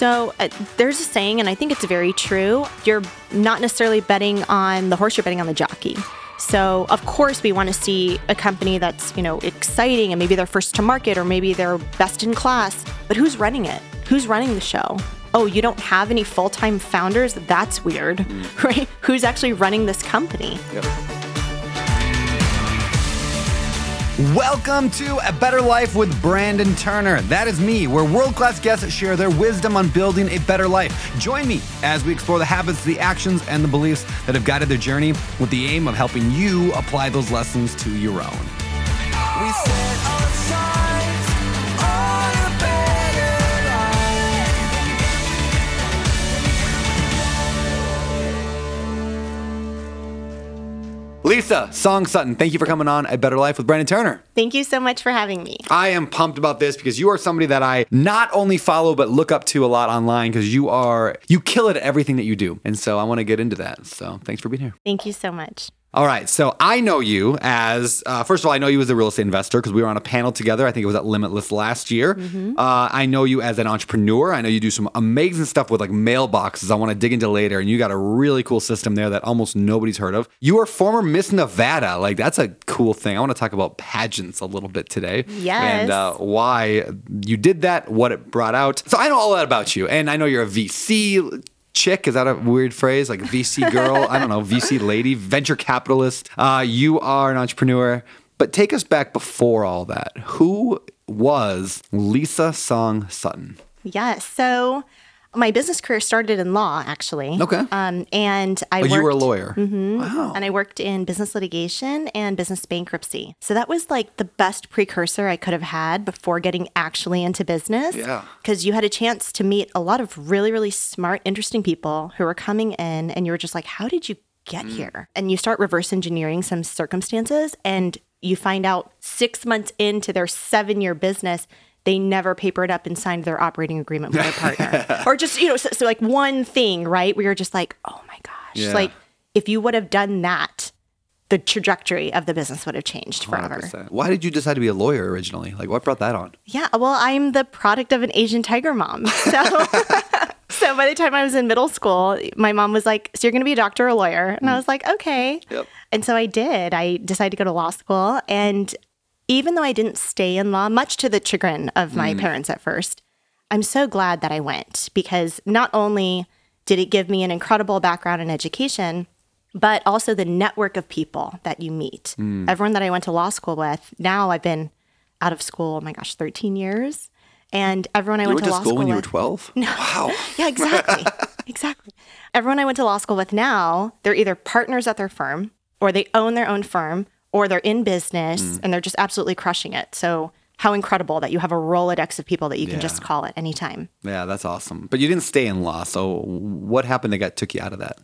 So there's a saying, and I think it's very true, you're not necessarily betting on the horse, you're betting on the jockey. So, of course, we want to see a company that's, you know, exciting and maybe they're first to market or maybe they're best in class. But who's running it? Who's running the show? Oh, you don't have any full-time founders? That's weird, right? Who's actually running this company? Yep. Welcome to A Better Life with Brandon Turner. That is me, where world-class guests share their wisdom on building a better life. Join me as we explore the habits, the actions, and the beliefs that have guided their journey with the aim of helping you apply those lessons to your own. We set up Lisa Song Sutton, thank you for coming on A Better Life with Brandon Turner. Thank you so much for having me. I am pumped about this because you are somebody that I not only follow but look up to a lot online because you kill it at everything that you do. And so I want to get into that. So thanks for being here. Thank you so much. All right. So I know you as, first of all, I know you as a real estate investor because we were on a panel together. I think it was at Limitless last year. Mm-hmm. I know you as an entrepreneur. I know you do some amazing stuff with like mailboxes I want to dig into later. And you got a really cool system there that almost nobody's heard of. You are former Miss Nevada. Like that's a cool thing. I want to talk about pageants a little bit today. Yes. And why you did that, what it brought out. So I know all that about you. And I know you're a VC chick, is that a weird phrase? Like VC girl, I don't know, VC lady, venture capitalist. You are an entrepreneur, but take us back before all that. Who was Lisa Song Sutton? Yes. So my business career started in law, actually. Okay. And I worked... You were a lawyer. Mm-hmm. Wow. And I worked in business litigation and business bankruptcy. So that was like the best precursor I could have had before getting actually into business. Yeah. Because you had a chance to meet a lot of really, really smart, interesting people who were coming in and you were just like, how did you get here? And you start reverse engineering some circumstances and you find out 6 months into their 7-year business, they never papered up and signed their operating agreement with their partner. Or just, you know, so like one thing, right? We were just like, oh my gosh. Yeah. Like if you would have done that, the trajectory of the business would have changed forever. 100%. Why did you decide to be a lawyer originally? Like what brought that on? Yeah, well, I'm the product of an Asian tiger mom. So, so by the time I was in middle school, my mom was like, so you're going to be a doctor or a lawyer? And I was like, okay. Yep. And so I did. I decided to go to law school and even though I didn't stay in law, much to the chagrin of my parents at first, I'm so glad that I went because not only did it give me an incredible background in education, but also the network of people that you meet. Everyone that I went to law school with, now I've been out of school, oh my gosh, 13 years. And everyone I went to law school with... You went to school when you were 12? No. Wow. Yeah, exactly. Exactly. Everyone I went to law school with now, they're either partners at their firm or they own their own firm or they're in business and they're just absolutely crushing it. So how incredible that you have a Rolodex of people that you can just call at any time. Yeah, that's awesome. But you didn't stay in law. So what happened that took you out of that?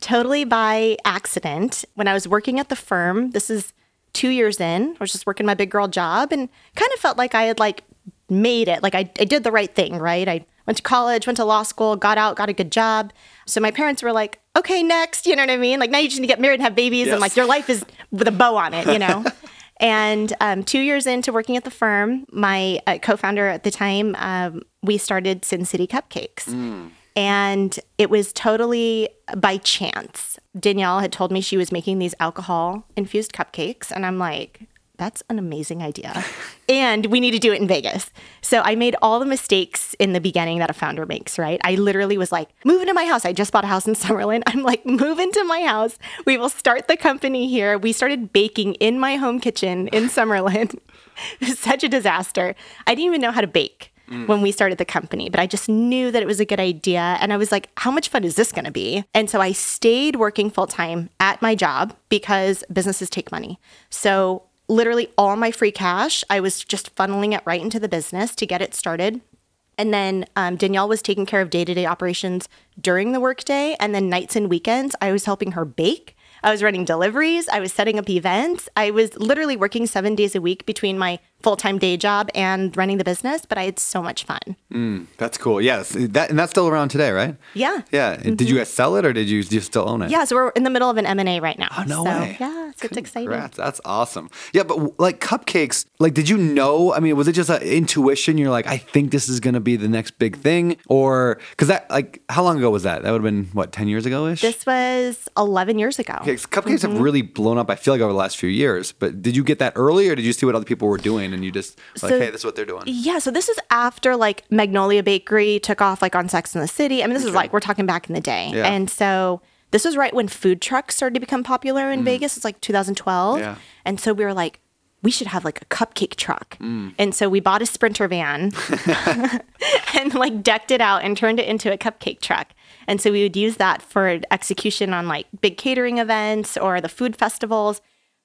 Totally by accident. When I was working at the firm, this is 2 years in, I was just working my big girl job and kind of felt like I had like made it. Like I did the right thing, right? I went to college, went to law school, got out, got a good job. So my parents were like, okay, next, you know what I mean? Like now you just need to get married and have babies and like your life is with a bow on it, you know? And 2 years into working at the firm, my co-founder at the time, we started Sin City Cupcakes. And it was totally by chance. Danielle had told me she was making these alcohol-infused cupcakes. And I'm like, that's an amazing idea. And we need to do it in Vegas. So I made all the mistakes in the beginning that a founder makes, right? I literally was like, move into my house. I just bought a house in Summerlin. I'm like, move into my house. We will start the company here. We started baking in my home kitchen in Summerlin. It was such a disaster. I didn't even know how to bake when we started the company, but I just knew that it was a good idea. And I was like, how much fun is this going to be? And so I stayed working full time at my job because businesses take money. So literally all my free cash, I was just funneling it right into the business to get it started. And then Danielle was taking care of day-to-day operations during the workday. And then nights and weekends, I was helping her bake. I was running deliveries. I was setting up events. I was literally working 7 days a week between my full-time day job and running the business, but I had so much fun. That's cool. Yes. And that's still around today, right? Yeah. Yeah. Mm-hmm. Did you guys sell it or did you still own it? Yeah. So we're in the middle of an M&A right now. Oh, no way. Yeah. It's exciting. That's awesome. Yeah. But like cupcakes, like, did you know, I mean, was it just an intuition? You're like, I think this is going to be the next big thing, or, cause that, like, how long ago was that? That would have been what, 10 years ago-ish? This was 11 years ago. Okay, cupcakes have really blown up, I feel like, over the last few years, but did you get that early or did you see what other people were doing? And you just like, hey, this is what they're doing. Yeah. So this is after like Magnolia Bakery took off like on Sex and the City. I mean, this is like, we're talking back in the day. Yeah. And so this was right when food trucks started to become popular in Vegas. It's like 2012. Yeah. And so we were like, we should have like a cupcake truck. And so we bought a Sprinter van and like decked it out and turned it into a cupcake truck. And so we would use that for execution on like big catering events or the food festivals.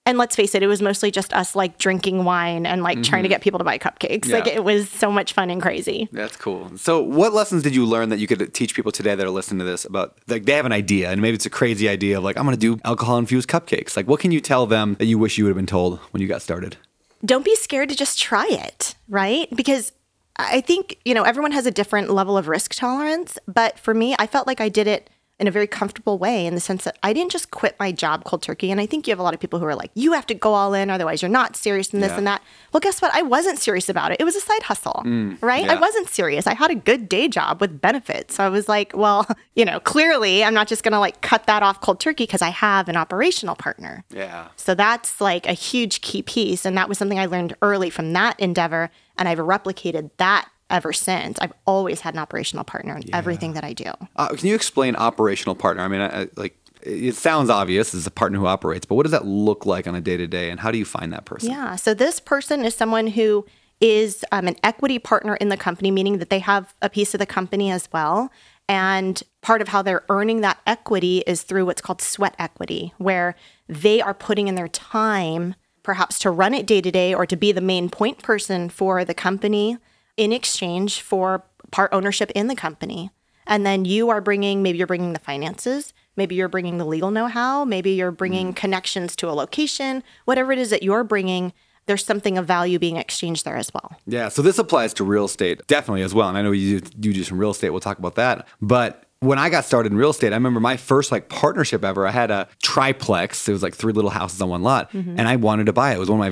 And let's face it, it was mostly just us like drinking wine and like trying to get people to buy cupcakes. Yeah. Like it was so much fun and crazy. That's cool. So what lessons did you learn that you could teach people today that are listening to this about, like, they have an idea and maybe it's a crazy idea of like, I'm going to do alcohol infused cupcakes. Like, what can you tell them that you wish you would have been told when you got started? Don't be scared to just try it, right? Because I think, you know, everyone has a different level of risk tolerance. But for me, I felt like I did it in a very comfortable way, in the sense that I didn't just quit my job cold turkey. And I think you have a lot of people who are like, you have to go all in, otherwise you're not serious in this and that. Well, guess what? I wasn't serious about it. It was a side hustle, right? Yeah. I wasn't serious. I had a good day job with benefits. So I was like, well, you know, clearly I'm not just going to like cut that off cold turkey because I have an operational partner. Yeah. So that's like a huge key piece. And that was something I learned early from that endeavor. And I've replicated that ever since. I've always had an operational partner in everything that I do. Can you explain operational partner? I mean, like, it sounds obvious, as a partner who operates, but what does that look like on a day-to-day, and how do you find that person? Yeah, so this person is someone who is an equity partner in the company, meaning that they have a piece of the company as well. And part of how they're earning that equity is through what's called sweat equity, where they are putting in their time, perhaps to run it day-to-day or to be the main point person for the company, in exchange for part ownership in the company. And then you are bringing, maybe you're bringing the finances, maybe you're bringing the legal know-how, maybe you're bringing connections to a location, whatever it is that you're bringing, there's something of value being exchanged there as well. Yeah, so this applies to real estate definitely as well. And I know you do some real estate, we'll talk about that. But when I got started in real estate, I remember my first like partnership ever, I had a triplex. It was like three little houses on one lot. And I wanted to buy it. It was one of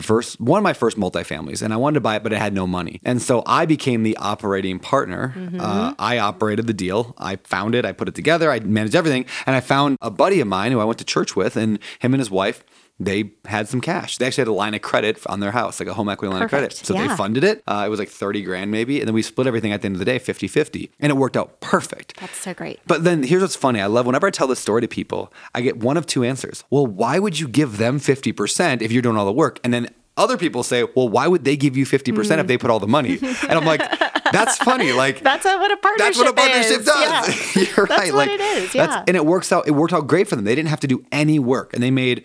my first multifamilies, and I wanted to buy it, but I had no money. And so I became the operating partner. I operated the deal. I found it. I put it together. I managed everything. And I found a buddy of mine who I went to church with, and him and his wife, they had some cash. They actually had a line of credit on their house, like a home equity line of credit. So they funded it. It was like 30 grand maybe. And then we split everything at the end of the day, 50-50. And it worked out perfect. That's so great. But then here's what's funny. I love whenever I tell this story to people, I get one of two answers. Well, why would you give them 50% if you're doing all the work? And then other people say, well, why would they give you 50% if they put all the money? And I'm like, that's funny. Like, That's what a partnership does. Yeah. You're right. That's like, what it is. Yeah. And it worked out great for them. They didn't have to do any work. And they made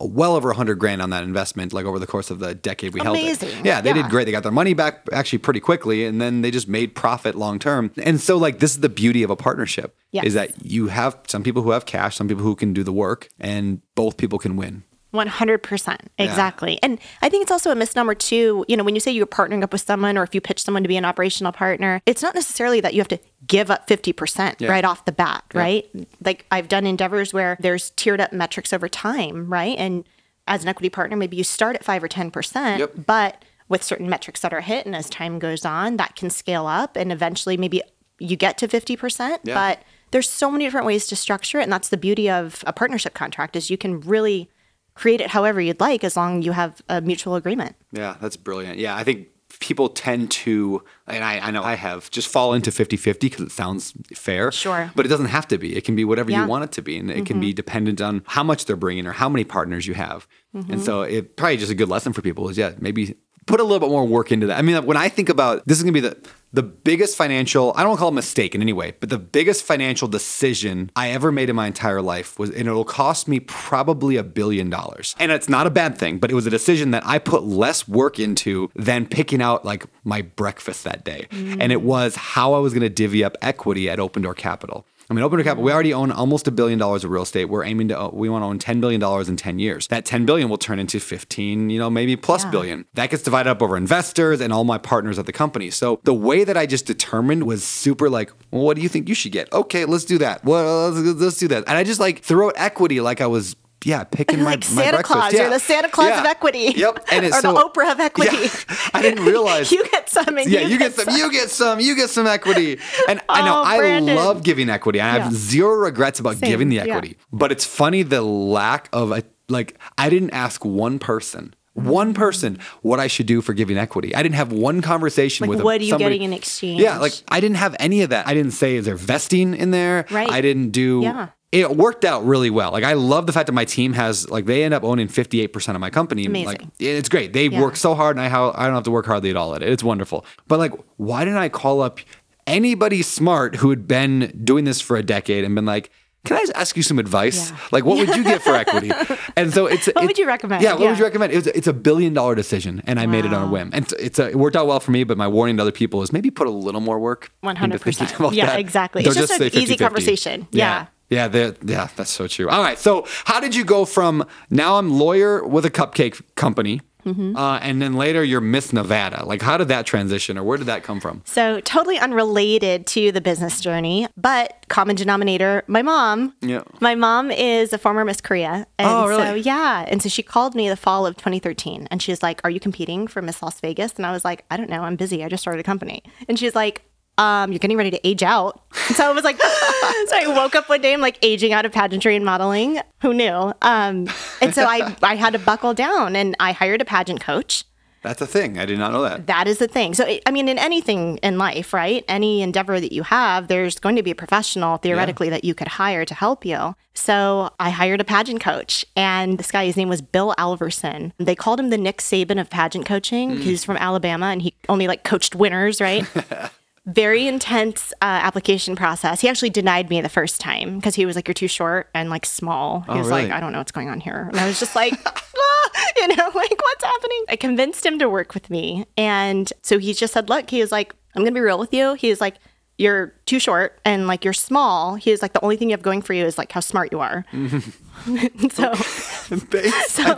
well over $100,000 on that investment, like over the course of the decade we held it. Yeah. They did great. They got their money back actually pretty quickly. And then they just made profit long term. And so like, this is the beauty of a partnership is that you have some people who have cash, some people who can do the work, and both people can win. 100%. Exactly. Yeah. And I think it's also a misnomer too. You know, when you say you're partnering up with someone, or if you pitch someone to be an operational partner, it's not necessarily that you have to give up 50% right off the bat, right? Like I've done endeavors where there's tiered up metrics over time, right? And as an equity partner, maybe you start at 5 or 10%, but with certain metrics that are hit, and as time goes on, that can scale up and eventually maybe you get to 50%, but there's so many different ways to structure it. And that's the beauty of a partnership contract, is you can really create it however you'd like, as long as you have a mutual agreement. Yeah, that's brilliant. Yeah, I think people tend to, and I know I have, just fall into 50-50 because it sounds fair. Sure. But it doesn't have to be. It can be whatever you want it to be. And it can be dependent on how much they're bringing or how many partners you have. And so it probably just a good lesson for people is, maybe put a little bit more work into that. I mean, when I think about, this is going to be the The biggest financial, I don't call it a mistake in any way, but the biggest financial decision I ever made in my entire life was, and it'll cost me probably $1 billion. And it's not a bad thing, but it was a decision that I put less work into than picking out like my breakfast that day. Mm-hmm. And it was how I was going to divvy up equity at Opendoor Capital. I mean, Opendoor Capital, we already own almost $1 billion of real estate. We're aiming to, we want to own $10 billion in 10 years. That $10 billion will turn into 15, you know, maybe plus billion. That gets divided up over investors and all my partners at the company. So the way that I just determined was super like, well, what do you think you should get? Okay, let's do that. Well, let's do that. And I just like throw out equity like I was picking like my Santa Claus. You're the Santa Claus of equity. Yep. And it's or the Oprah of equity. Yeah. I didn't realize. You get some and you get some. You get some. You get some equity. And I know I love giving equity. I have zero regrets about giving the equity. Yeah. But it's funny the lack of, like, I didn't ask one person what I should do for giving equity. I didn't have one conversation with them. What are you getting in exchange? Yeah. Like, I didn't have any of that. I didn't say, is there vesting in there? Right. I didn't do... Yeah. It worked out really well. Like, I love the fact that my team has, like, they end up owning 58% of my company. Amazing. Like, it's great. They work so hard, and I don't have to work hardly at all at it. It's wonderful. But, like, why didn't I call up anybody smart who had been doing this for a decade and been like, can I just ask you some advice? Yeah. Like, what would you get for equity? And so it's... what would you recommend? Yeah, what would you recommend? It's a $1 billion decision, and I made it on a whim. And it worked out well for me, but my warning to other people is maybe put a little more work 100%. About that. Exactly. Don't it's just an 50/50. Easy conversation. Yeah. Yeah, that's so true. All right, so how did you go from now I'm lawyer with a cupcake company, and then later you're Miss Nevada? Like, how did that transition, or where did that come from? So totally unrelated to the business journey, but common denominator, my mom. Yeah. My mom is a former Miss Korea. And really? So, and so she called me the fall of 2013, and she was like, are you competing for Miss Las Vegas? And I was like, I don't know, I'm busy. I just started a company. And she's like, you're getting ready to age out. So I was like, so I woke up one day, I'm like aging out of pageantry and modeling. Who knew? And so I had to buckle down and I hired a pageant coach. That's a thing. I did not know that. That is the thing. So, I mean, in anything in life, right? Any endeavor that you have, there's going to be a professional theoretically that you could hire to help you. So I hired a pageant coach, and this guy, his name was Bill Alverson. They called him the Nick Saban of pageant coaching. Mm. He's from Alabama and he only like coached winners, right? Very intense application process. He actually denied me the first time because he was like, you're too short and like small. He was like, I don't know what's going on here. And I was just like, you know, like what's happening? I convinced him to work with me. And so he just said, look, he was like, I'm going to be real with you. He was like, you're too short and like you're small. He was like, the only thing you have going for you is like how smart you are. Mm-hmm. I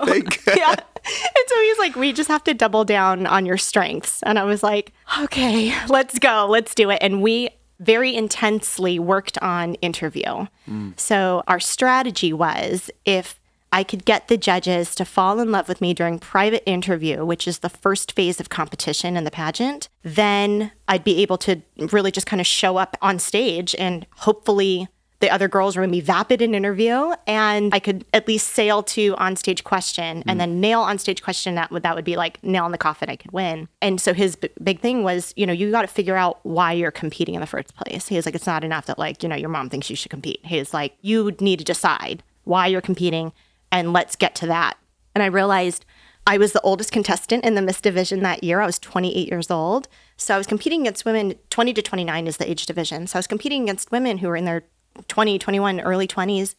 think. Yeah. And so he's like, we just have to double down on your strengths. And I was like, okay, let's go. Let's do it. And we very intensely worked on interview. Mm. So our strategy was if I could get the judges to fall in love with me during private interview, which is the first phase of competition in the pageant, then I'd be able to really just kind of show up on stage and hopefully the other girls were going to be vapid in interview, and I could at least sail to on-stage question and then nail on-stage question. That would be like nail in the coffin, I could win. And so his big thing was, you know, you got to figure out why you're competing in the first place. He was like, it's not enough that like, you know, your mom thinks you should compete. He was like, you need to decide why you're competing and let's get to that. And I realized I was the oldest contestant in the Miss Division that year. I was 28 years old. So I was competing against women, 20 to 29 is the age division. So I was competing against women who were in their 20, 21, early 20s.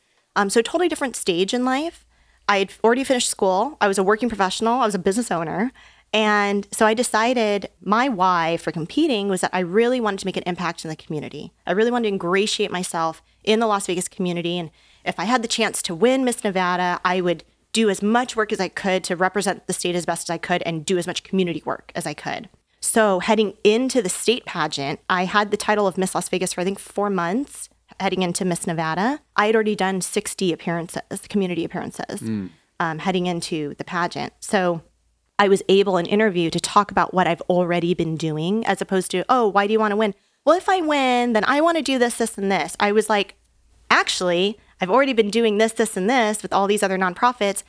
So totally different stage in life. I had already finished school. I was a working professional. I was a business owner. And so I decided my why for competing was that I really wanted to make an impact in the community. I really wanted to ingratiate myself in the Las Vegas community. And if I had the chance to win Miss Nevada, I would do as much work as I could to represent the state as best as I could and do as much community work as I could. So heading into the state pageant, I had the title of Miss Las Vegas for I think 4 months. Heading into Miss Nevada, I had already done 60 appearances, community appearances, heading into the pageant. So I was able in interview to talk about what I've already been doing as opposed to, oh, why do you want to win? Well, if I win, then I want to do this, this, and this. I was like, actually, I've already been doing this, this, and this with all these other nonprofits.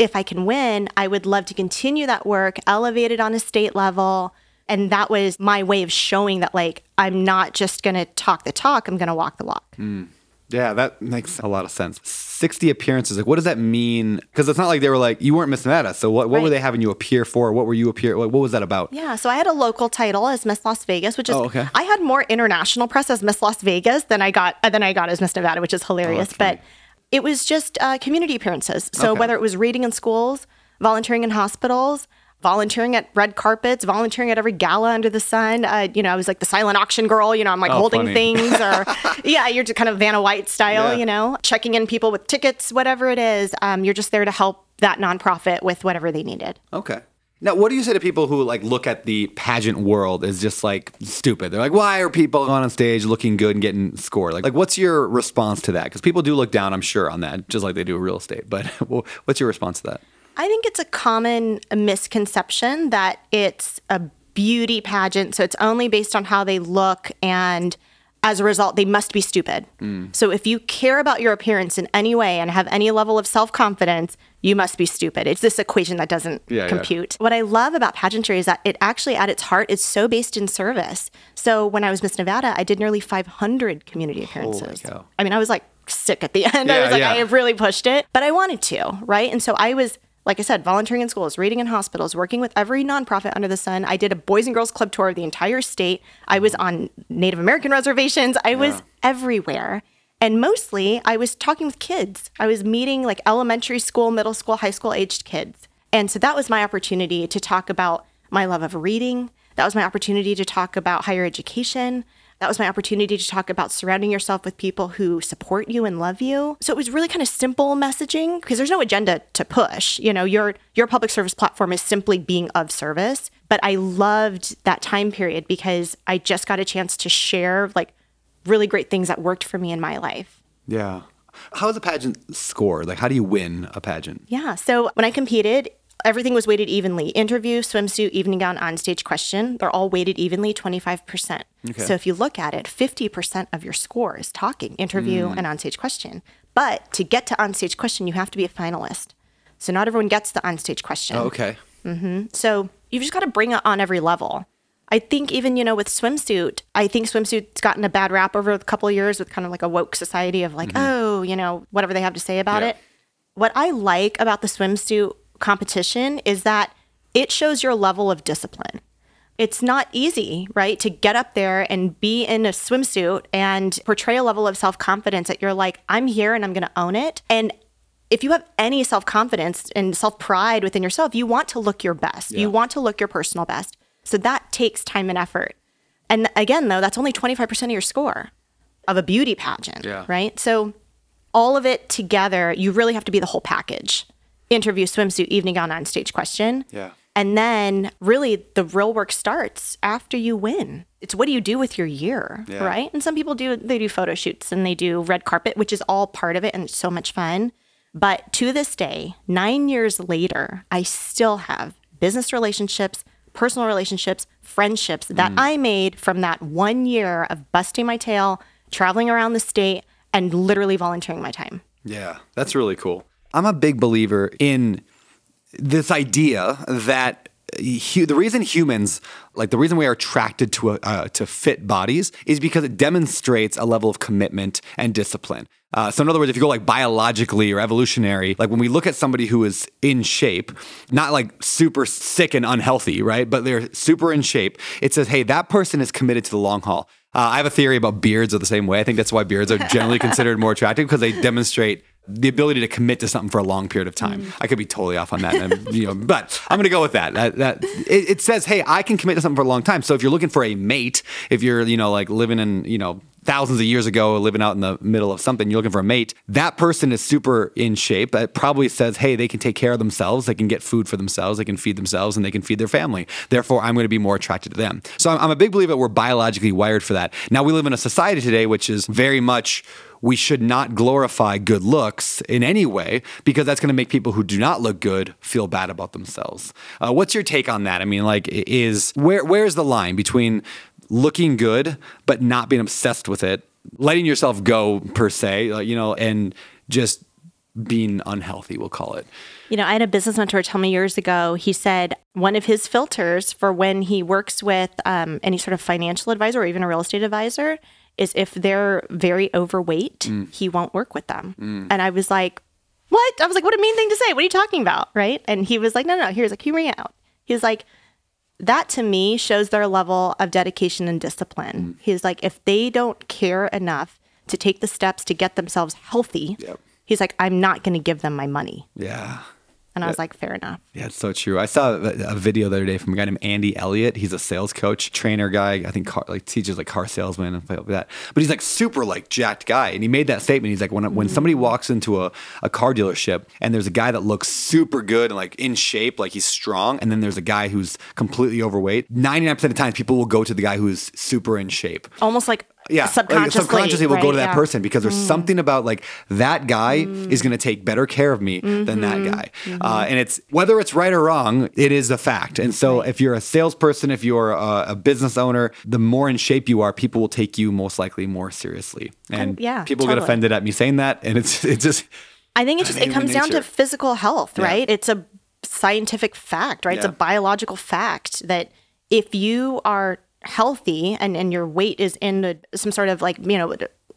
If I can win, I would love to continue that work, elevate it on a state level. And that was my way of showing that, like, I'm not just going to talk the talk, I'm going to walk the walk. Mm. Yeah, that makes a lot of sense. 60 appearances. Like, what does that mean? Because it's not like they were like, you weren't Miss Nevada. So what were they having you appear for? What were you appear? Like, what was that about? Yeah. So I had a local title as Miss Las Vegas, which is, I had more international press as Miss Las Vegas than I got as Miss Nevada, which is hilarious. But it was just community appearances. So whether it was reading in schools, volunteering in hospitals, volunteering at red carpets, volunteering at every gala under the sun. I was like the silent auction girl, I'm like holding things or you're just kind of Vanna White style, checking in people with tickets, whatever it is. You're just there to help that nonprofit with whatever they needed. Okay. Now, what do you say to people who like look at the pageant world as just like stupid? They're like, why are people going on stage looking good and getting scored? Like what's your response to that? Because people do look down, I'm sure, on that, just like they do real estate. But what's your response to that? I think it's a common misconception that it's a beauty pageant, so it's only based on how they look, and as a result, they must be stupid. Mm. So if you care about your appearance in any way and have any level of self-confidence, you must be stupid. It's this equation that doesn't compute. What I love about pageantry is that it actually, at its heart, is so based in service. So when I was Miss Nevada, I did nearly 500 community appearances. Holy cow. I mean, I was like sick at the end. I have really pushed it, but I wanted to, right? And so I was... Like I said, volunteering in schools, reading in hospitals, working with every nonprofit under the sun. I did a Boys and Girls Club tour of the entire state. I was on Native American reservations. I was everywhere. And mostly, I was talking with kids. I was meeting like elementary school, middle school, high school aged kids. And so that was my opportunity to talk about my love of reading. That was my opportunity to talk about higher education. That was my opportunity to talk about surrounding yourself with people who support you and love you. So it was really kind of simple messaging because there's no agenda to push. Your public service platform is simply being of service. But I loved that time period because I just got a chance to share like really great things that worked for me in my life. Yeah. How is a pageant scored? Like, how do you win a pageant? Yeah. So when I competed, everything was weighted evenly. Interview, swimsuit, evening gown, onstage question. They're all weighted evenly, 25%. Okay. So if you look at it, 50% of your score is talking, interview, and onstage question. But to get to onstage question, you have to be a finalist. So not everyone gets the onstage question. Oh, okay. Mm-hmm. So you've just got to bring it on every level. I think even, with swimsuit, I think swimsuit's gotten a bad rap over a couple of years with kind of like a woke society of like, whatever they have to say about it. What I like about the swimsuit competition is that it shows your level of discipline. It's not easy, right, to get up there and be in a swimsuit and portray a level of self-confidence that you're like, I'm here and I'm going to own it. And if you have any self-confidence and self-pride within yourself, you want to look your best. Yeah. You want to look your personal best. So that takes time and effort. And again, though, that's only 25% of your score of a beauty pageant, right? So all of it together, you really have to be the whole package. Interview, swimsuit, evening gown, onstage question. Yeah. And then really the real work starts after you win. It's what do you do with your year, right? And some people do photo shoots and they do red carpet, which is all part of it and it's so much fun. But to this day, 9 years later, I still have business relationships, personal relationships, friendships that I made from that 1 year of busting my tail, traveling around the state, and literally volunteering my time. Yeah, that's really cool. I'm a big believer in this idea that the reason we are attracted to fit bodies is because it demonstrates a level of commitment and discipline. So in other words, if you go like biologically or evolutionary, like when we look at somebody who is in shape, not like super sick and unhealthy, right? But they're super in shape. It says, hey, that person is committed to the long haul. I have a theory about beards are the same way. I think that's why beards are generally considered more attractive because they demonstrate the ability to commit to something for a long period of time. I could be totally off on that, but I'm going to go with that. It says, hey, I can commit to something for a long time. So if you're looking for a mate, if you're, like living in, thousands of years ago, living out in the middle of something, you're looking for a mate, that person is super in shape. It probably says, hey, they can take care of themselves. They can get food for themselves. They can feed themselves and they can feed their family. Therefore, I'm going to be more attracted to them. So I'm a big believer that we're biologically wired for that. Now, we live in a society today, which is very much, we should not glorify good looks in any way because that's going to make people who do not look good feel bad about themselves. What's your take on that? I mean, like, where's the line between looking good, but not being obsessed with it, letting yourself go per se, and just being unhealthy, we'll call it. I had a business mentor tell me years ago, he said one of his filters for when he works with any sort of financial advisor or even a real estate advisor is if they're very overweight, he won't work with them. And I was like, what? I was like, what a mean thing to say. What are you talking about? Right. And he was like, no, here's like, humor out. He was like, that to me shows their level of dedication and discipline. He was like, if they don't care enough to take the steps to get themselves healthy, he's like, I'm not going to give them my money. Yeah. And I was like, fair enough. Yeah, it's so true. I saw a video the other day from a guy named Andy Elliott. He's a sales coach, trainer guy. I think teaches like car salesman and stuff like that. But he's like super like jacked guy. And he made that statement. He's like, when somebody walks into a car dealership and there's a guy that looks super good and like in shape, like he's strong. And then there's a guy who's completely overweight. 99% of the time, people will go to the guy who's super in shape. Almost like... Yeah, subconsciously we'll go to that person because there's something about like that guy is going to take better care of me than that guy. And it's whether it's right or wrong, it is a fact. And so if you're a salesperson, if you're a business owner, the more in shape you are, people will take you most likely more seriously. And people get offended at me saying that. And it's just... I think it comes down to physical health, right? It's a scientific fact, right? Yeah. It's a biological fact that if you are... healthy and your weight is in some sort of like, you know,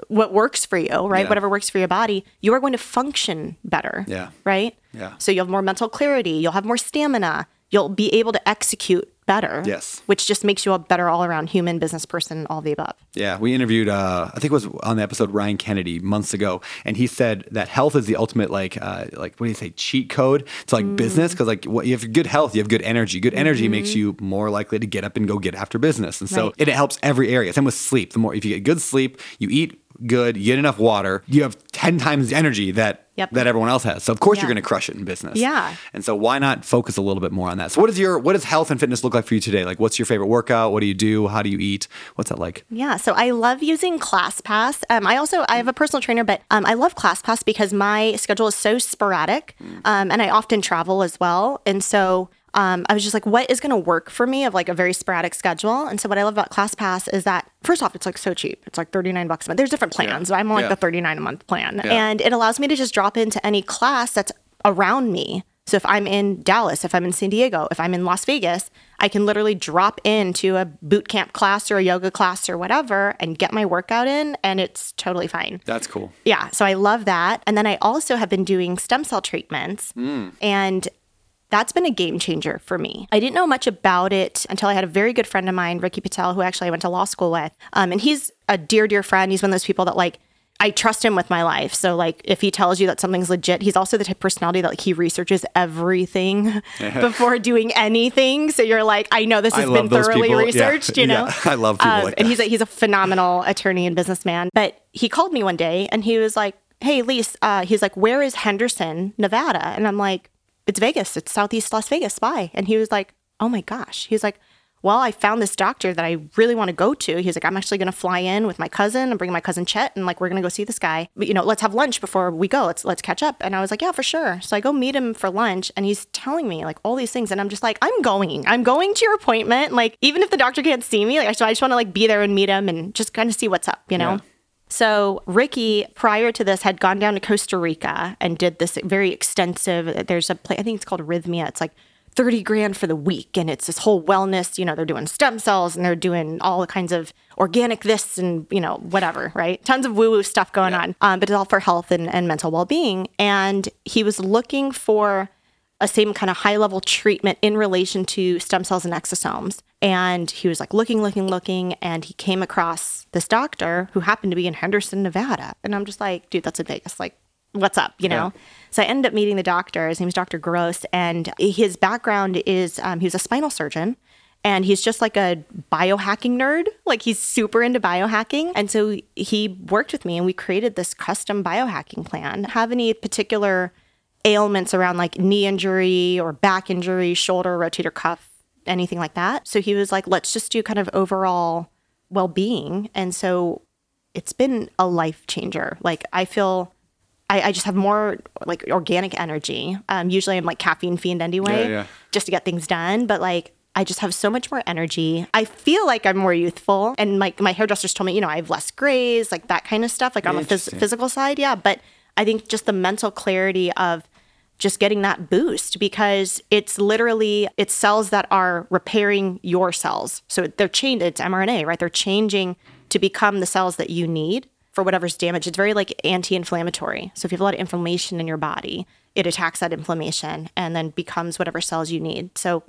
what works for you, right? Yeah. Whatever works for your body, you are going to function better, right? Yeah. So you'll have more mental clarity, you'll have more stamina, you'll be able to execute better, which just makes you a better all-around human, business person, all of the above. Yeah, we interviewed, I think it was on the episode Ryan Kennedy months ago, and he said that health is the ultimate like what do you say, cheat code to like business, because like you have good health, you have good energy. Good energy makes you more likely to get up and go get after business, and so it helps every area. Same with sleep. The more if you get good sleep, you eat good, you get enough water, you have 10 times the energy that everyone else has. So of course you're going to crush it in business. Yeah. And so why not focus a little bit more on that? So what does health and fitness look like for you today? Like, what's your favorite workout? What do you do? How do you eat? What's that like? Yeah. So I love using ClassPass. I have a personal trainer, but I love ClassPass because my schedule is so sporadic, and I often travel as well. And so I was just like, what is going to work for me of like a very sporadic schedule? And so what I love about ClassPass is that, first off, it's like so cheap. It's like $39 a month. There's different plans. Yeah. I'm on like the $39 a month plan. Yeah. And it allows me to just drop into any class that's around me. So if I'm in Dallas, if I'm in San Diego, if I'm in Las Vegas, I can literally drop into a boot camp class or a yoga class or whatever and get my workout in, and it's totally fine. That's cool. Yeah. So I love that. And then I also have been doing stem cell treatments and that's been a game changer for me. I didn't know much about it until I had a very good friend of mine, Ricky Patel, who actually I went to law school with. And he's a dear, dear friend. He's one of those people that like, I trust him with my life. So like, if he tells you that something's legit, he's also the type of personality that like he researches everything before doing anything. So you're like, I know this has been thoroughly researched, you know? Yeah. I love people like that. And he's a phenomenal attorney and businessman. But he called me one day and he was like, hey, Lise, he's like, where is Henderson, Nevada? And I'm like, it's Vegas. It's Southeast Las Vegas. Bye. And he was like, oh my gosh. He's like, well, I found this doctor that I really want to go to. He's like, I'm actually going to fly in with my cousin. I'm bringing my cousin Chet, and like, we're going to go see this guy. But, you know, let's have lunch before we go. Let's catch up. And I was like, yeah, for sure. So I go meet him for lunch, and he's telling me like all these things, and I'm just like, I'm going to your appointment. Like, even if the doctor can't see me, like, so I just want to like be there and meet him and just kind of see what's up, you know? Yeah. So Ricky, prior to this, had gone down to Costa Rica and did this very extensive, there's a place, I think it's called Rhythmia. It's like $30,000 for the week. And it's this whole wellness, you know, they're doing stem cells and they're doing all kinds of organic this and, you know, whatever, right? Tons of woo-woo stuff going on. But it's all for health and mental well-being. And he was looking for a same kind of high-level treatment in relation to stem cells and exosomes. And he was like looking, and he came across this doctor who happened to be in Henderson, Nevada. And I'm just like, dude, that's in Vegas. Like, what's up, you know? Yeah. So I ended up meeting the doctor. His name is Dr. Gross, and his background is he was a spinal surgeon, and he's just like a biohacking nerd. Like, he's super into biohacking. And so he worked with me, and we created this custom biohacking plan. Have any particular ailments around like knee injury or back injury, shoulder, rotator cuff, anything like that. So he was like, let's just do kind of overall well-being. And so it's been a life changer. Like, I feel I just have more like organic energy. Usually I'm like caffeine fiend anyway, just to get things done. But like, I just have so much more energy. I feel like I'm more youthful. And like my hairdressers told me, you know, I have less grays, like that kind of stuff, like on the physical side. Yeah. But I think just the mental clarity of just getting that boost, because it's literally, it's cells that are repairing your cells. So they're changed, it's mRNA, right? They're changing to become the cells that you need for whatever's damaged. It's very like anti-inflammatory. So if you have a lot of inflammation in your body, it attacks that inflammation and then becomes whatever cells you need. So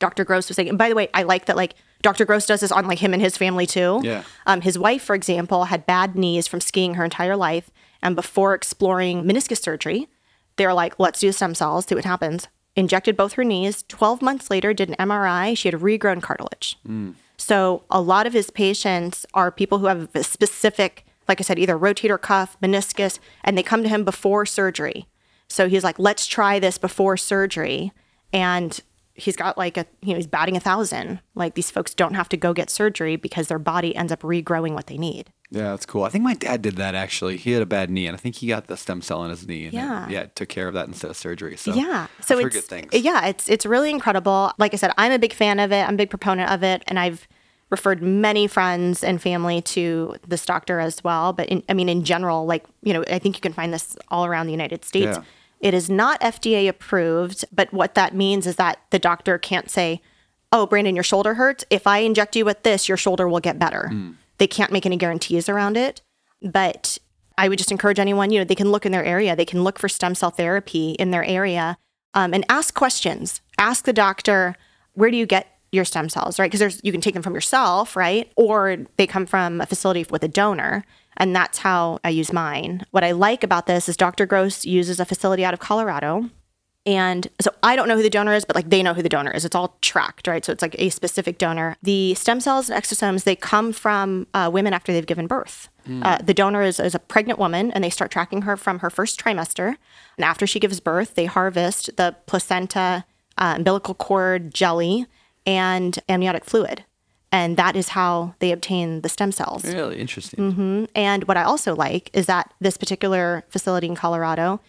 Dr. Gross was saying, and by the way, I like that like Dr. Gross does this on like him and his family too. Yeah. His wife, for example, had bad knees from skiing her entire life. And before exploring meniscus surgery, they were like, let's do stem cells, see what happens. Injected both her knees. 12 months later, did an MRI. She had regrown cartilage. Mm. So a lot of his patients are people who have a specific, like I said, either rotator cuff, meniscus, and they come to him before surgery. So he's like, let's try this before surgery. And he's got like a, you know, he's batting 1,000. Like these folks don't have to go get surgery because their body ends up regrowing what they need. Yeah, that's cool. I think my dad did that actually. He had a bad knee and I think he got the stem cell in his knee. And yeah. It took care of that instead of surgery. So yeah. So it's, good things. Yeah, it's really incredible. Like I said, I'm a big fan of it. I'm a big proponent of it. And I've referred many friends and family to this doctor as well. But in general, like, you know, I think you can find this all around the United States. Yeah. It is not FDA approved, but what that means is that the doctor can't say, oh, Brandon, your shoulder hurts. If I inject you with this, your shoulder will get better. Mm. They can't make any guarantees around it. But I would just encourage anyone, you know, they can look in their area. They can look for stem cell therapy in their area and ask questions. Ask the doctor, where do you get your stem cells, right? Because you can take them from yourself, right? Or they come from a facility with a donor. And that's how I use mine. What I like about this is Dr. Gross uses a facility out of Colorado. And so I don't know who the donor is, but like they know who the donor is. It's all tracked, right? So it's like a specific donor. The stem cells and exosomes, they come from women after they've given birth. Mm. The donor is a pregnant woman, and they start tracking her from her first trimester. And after she gives birth, they harvest the placenta, umbilical cord, jelly, and amniotic fluid. And that is how they obtain the stem cells. Really interesting. Mm-hmm. And what I also like is that this particular facility in Colorado,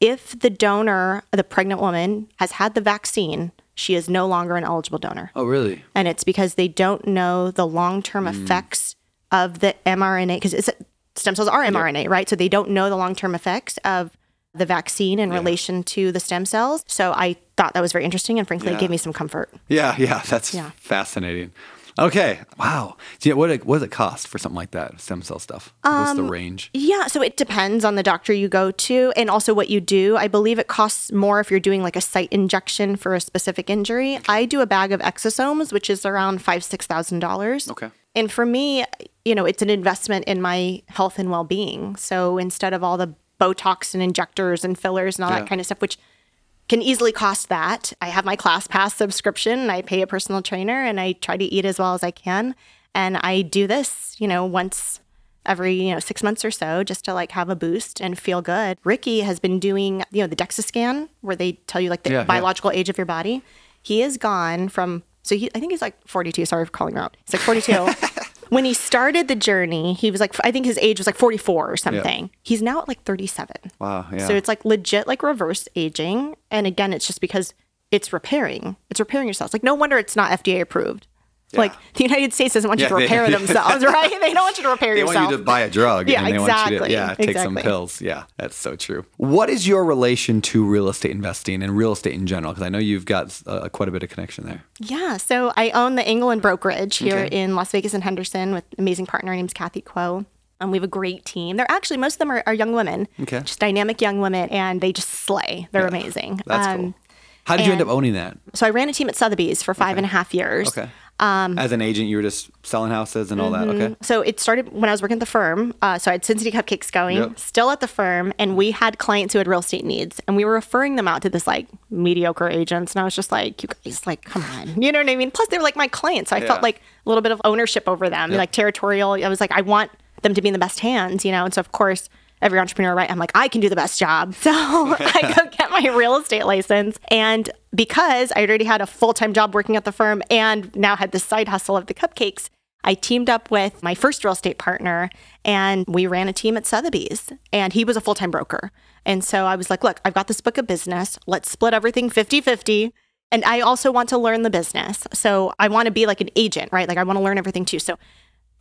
if the donor, the pregnant woman, has had the vaccine, she is no longer an eligible donor. Oh, really? And it's because they don't know the long-term effects of the mRNA, because stem cells are mRNA, yep. right? So they don't know the long-term effects of the vaccine in relation to the stem cells. So I thought that was very interesting, and frankly, it gave me some comfort. Yeah, that's fascinating. Okay. Wow. So what does it cost for something like that, stem cell stuff? What's the range? Yeah. So it depends on the doctor you go to and also what you do. I believe it costs more if you're doing like a site injection for a specific injury. Okay. I do a bag of exosomes, which is around $5,000, $6,000. Okay. And for me, you know, it's an investment in my health and well-being. So instead of all the Botox and injectors and fillers and all that kind of stuff, which can easily cost that. I have my ClassPass subscription, and I pay a personal trainer, and I try to eat as well as I can. And I do this, you know, once every, 6 months or so, just to like have a boost and feel good. Ricky has been doing, the DEXA scan where they tell you like the biological age of your body. He is gone from, I think he's like 42. Sorry for calling him out. He's like 42. When he started the journey, he was like, I think his age was like 44 or something. Yeah. He's now at like 37. Wow. Yeah. So it's like legit like reverse aging. And again, it's just because it's repairing. It's repairing yourself. Like no wonder it's not FDA approved. Yeah. Like the United States doesn't want you to repair themselves, right? They don't want you to repair yourself. They want you to buy a drug. Yeah, and they want you to take some pills. Yeah, that's so true. What is your relation to real estate investing and real estate in general? Because I know you've got quite a bit of connection there. Yeah, so I own the Engel & Brokerage here in Las Vegas and Henderson with an amazing partner named Kathy Quo. We have a great team. They're actually, most of them are young women, just dynamic young women, and they just slay. They're amazing. That's cool. How did you end up owning that? So I ran a team at Sotheby's for 5.5 years. Okay. As an agent, you were just selling houses and all that, okay? So it started when I was working at the firm. So I had Sin City Cupcakes going, still at the firm, and we had clients who had real estate needs, and we were referring them out to this, like, mediocre agents, and I was just like, you guys, like, come on. You know what I mean? Plus, they were, like, my clients, so I felt, like, a little bit of ownership over them, like, territorial. I was like, I want them to be in the best hands, you know? And so, of course, every entrepreneur, right? I'm like, I can do the best job. So I go get my real estate license. And because I already had a full-time job working at the firm and now had this side hustle of the cupcakes, I teamed up with my first real estate partner and we ran a team at Sotheby's. And he was a full-time broker. And so I was like, look, I've got this book of business. Let's split everything 50-50. And I also want to learn the business. So I want to be like an agent, right? Like I want to learn everything too. So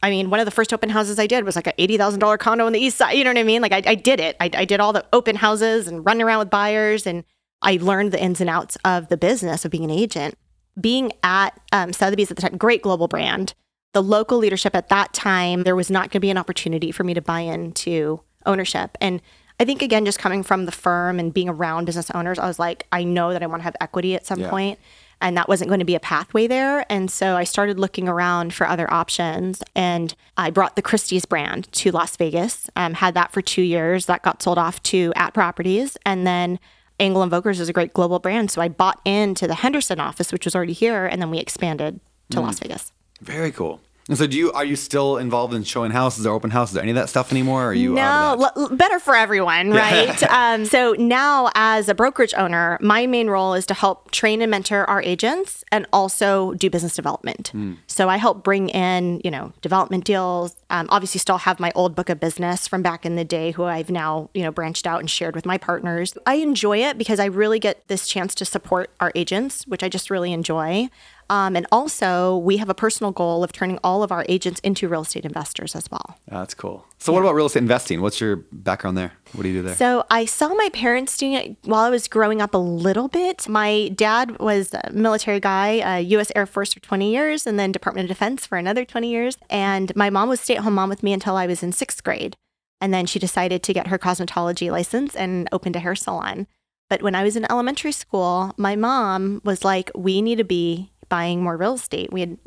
I mean, one of the first open houses I did was like an $80,000 condo on the east side. You know what I mean? Like I did it. I did all the open houses and running around with buyers. And I learned the ins and outs of the business of being an agent. Being at Sotheby's at the time, great global brand, the local leadership at that time, there was not going to be an opportunity for me to buy into ownership. And I think, again, just coming from the firm and being around business owners, I was like, I know that I want to have equity at some point. And that wasn't going to be a pathway there. And so I started looking around for other options. And I brought the Christie's brand to Las Vegas, had that for 2 years. That got sold off to At Properties. And then Engel & Völkers is a great global brand. So I bought into the Henderson office, which was already here. And then we expanded to Las Vegas. Very cool. And so are you still involved in showing houses or open houses or any of that stuff anymore? Or are you out of that? Better for everyone, right? So now as a brokerage owner, my main role is to help train and mentor our agents and also do business development. So I help bring in, development deals. Obviously still have my old book of business from back in the day who I've now, branched out and shared with my partners. I enjoy it because I really get this chance to support our agents, which I just really enjoy. And also, we have a personal goal of turning all of our agents into real estate investors as well. That's cool. So what about real estate investing? What's your background there? What do you do there? So I saw my parents doing it while I was growing up a little bit. My dad was a military guy, U.S. Air Force for 20 years, and then Department of Defense for another 20 years. And my mom was stay-at-home mom with me until I was in 6th grade. And then she decided to get her cosmetology license and opened a hair salon. But when I was in elementary school, my mom was like, we need to be buying more real estate. We had,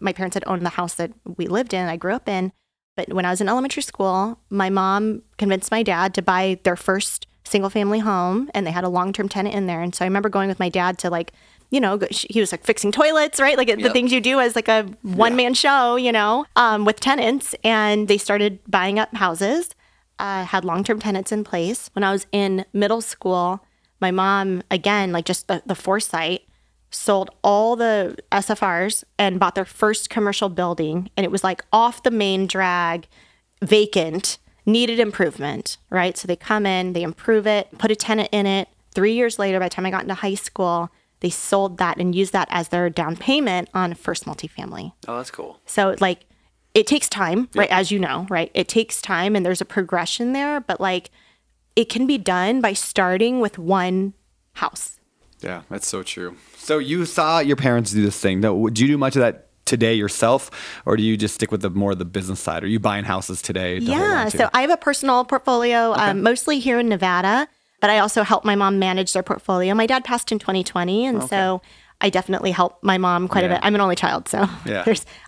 my parents had owned the house that we lived in, I grew up in. But when I was in elementary school, my mom convinced my dad to buy their first single family home, and they had a long-term tenant in there. And so I remember going with my dad to he was like fixing toilets, right? Like the things you do as like a one-man show, with tenants. And they started buying up houses, had long-term tenants in place. When I was in middle school, my mom, again, like just the foresight, sold all the SFRs and bought their first commercial building. And it was like off the main drag, vacant, needed improvement, right? So they come in, they improve it, put a tenant in it. 3 years later, by the time I got into high school, they sold that and used that as their down payment on first multifamily. Oh, that's cool. So like it takes time, right? As you know, right? It takes time and there's a progression there, but like it can be done by starting with one house. Yeah, that's so true. So you saw your parents do this thing. Now, do you do much of that today yourself, or do you just stick with the business side? Are you buying houses today? So I have a personal portfolio, mostly here in Nevada, but I also help my mom manage their portfolio. My dad passed in 2020, and so I definitely help my mom quite a bit. I'm an only child, so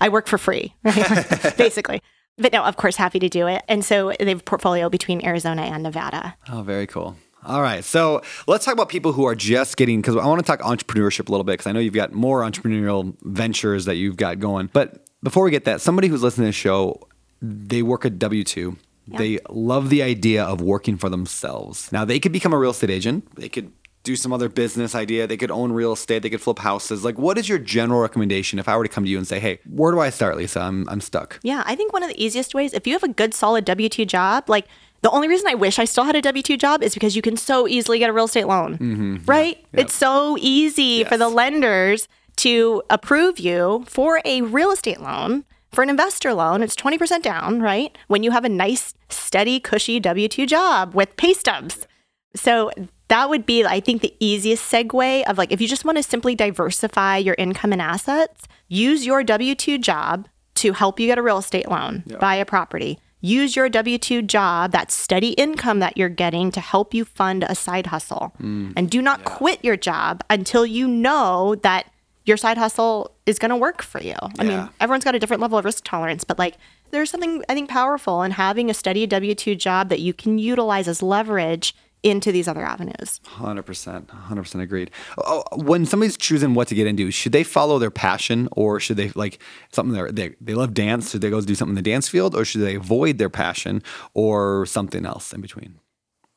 I work for free, right? Basically. But no, of course, happy to do it. And so they have a portfolio between Arizona and Nevada. Oh, very cool. All right. So let's talk about people who are just getting, because I want to talk entrepreneurship a little bit, because I know you've got more entrepreneurial ventures that you've got going. But before we get that, somebody who's listening to the show, they work at W-2. Yeah. They love the idea of working for themselves. Now, they could become a real estate agent. They could do some other business idea. They could own real estate. They could flip houses. Like, what is your general recommendation if I were to come to you and say, hey, where do I start, Lisa? I'm stuck. Yeah. I think one of the easiest ways, if you have a good, solid W-2 job, like, the only reason I wish I still had a W-2 job is because you can so easily get a real estate loan, right? Yep. It's so easy for the lenders to approve you for a real estate loan, for an investor loan. It's 20% down, right? When you have a nice, steady, cushy W-2 job with pay stubs. So that would be, I think, the easiest segue of like, if you just want to simply diversify your income and assets, use your W-2 job to help you get a real estate loan, buy a property. Use your W-2 job, that steady income that you're getting, to help you fund a side hustle. And do not quit your job until you know that your side hustle is going to work for you. I mean, everyone's got a different level of risk tolerance, but like there's something, I think, powerful in having a steady W-2 job that you can utilize as leverage into these other avenues. 100% agreed. Oh, when somebody's choosing what to get into, should they follow their passion, or should they like something they love dance, should they go do something in the dance field, or should they avoid their passion or something else in between?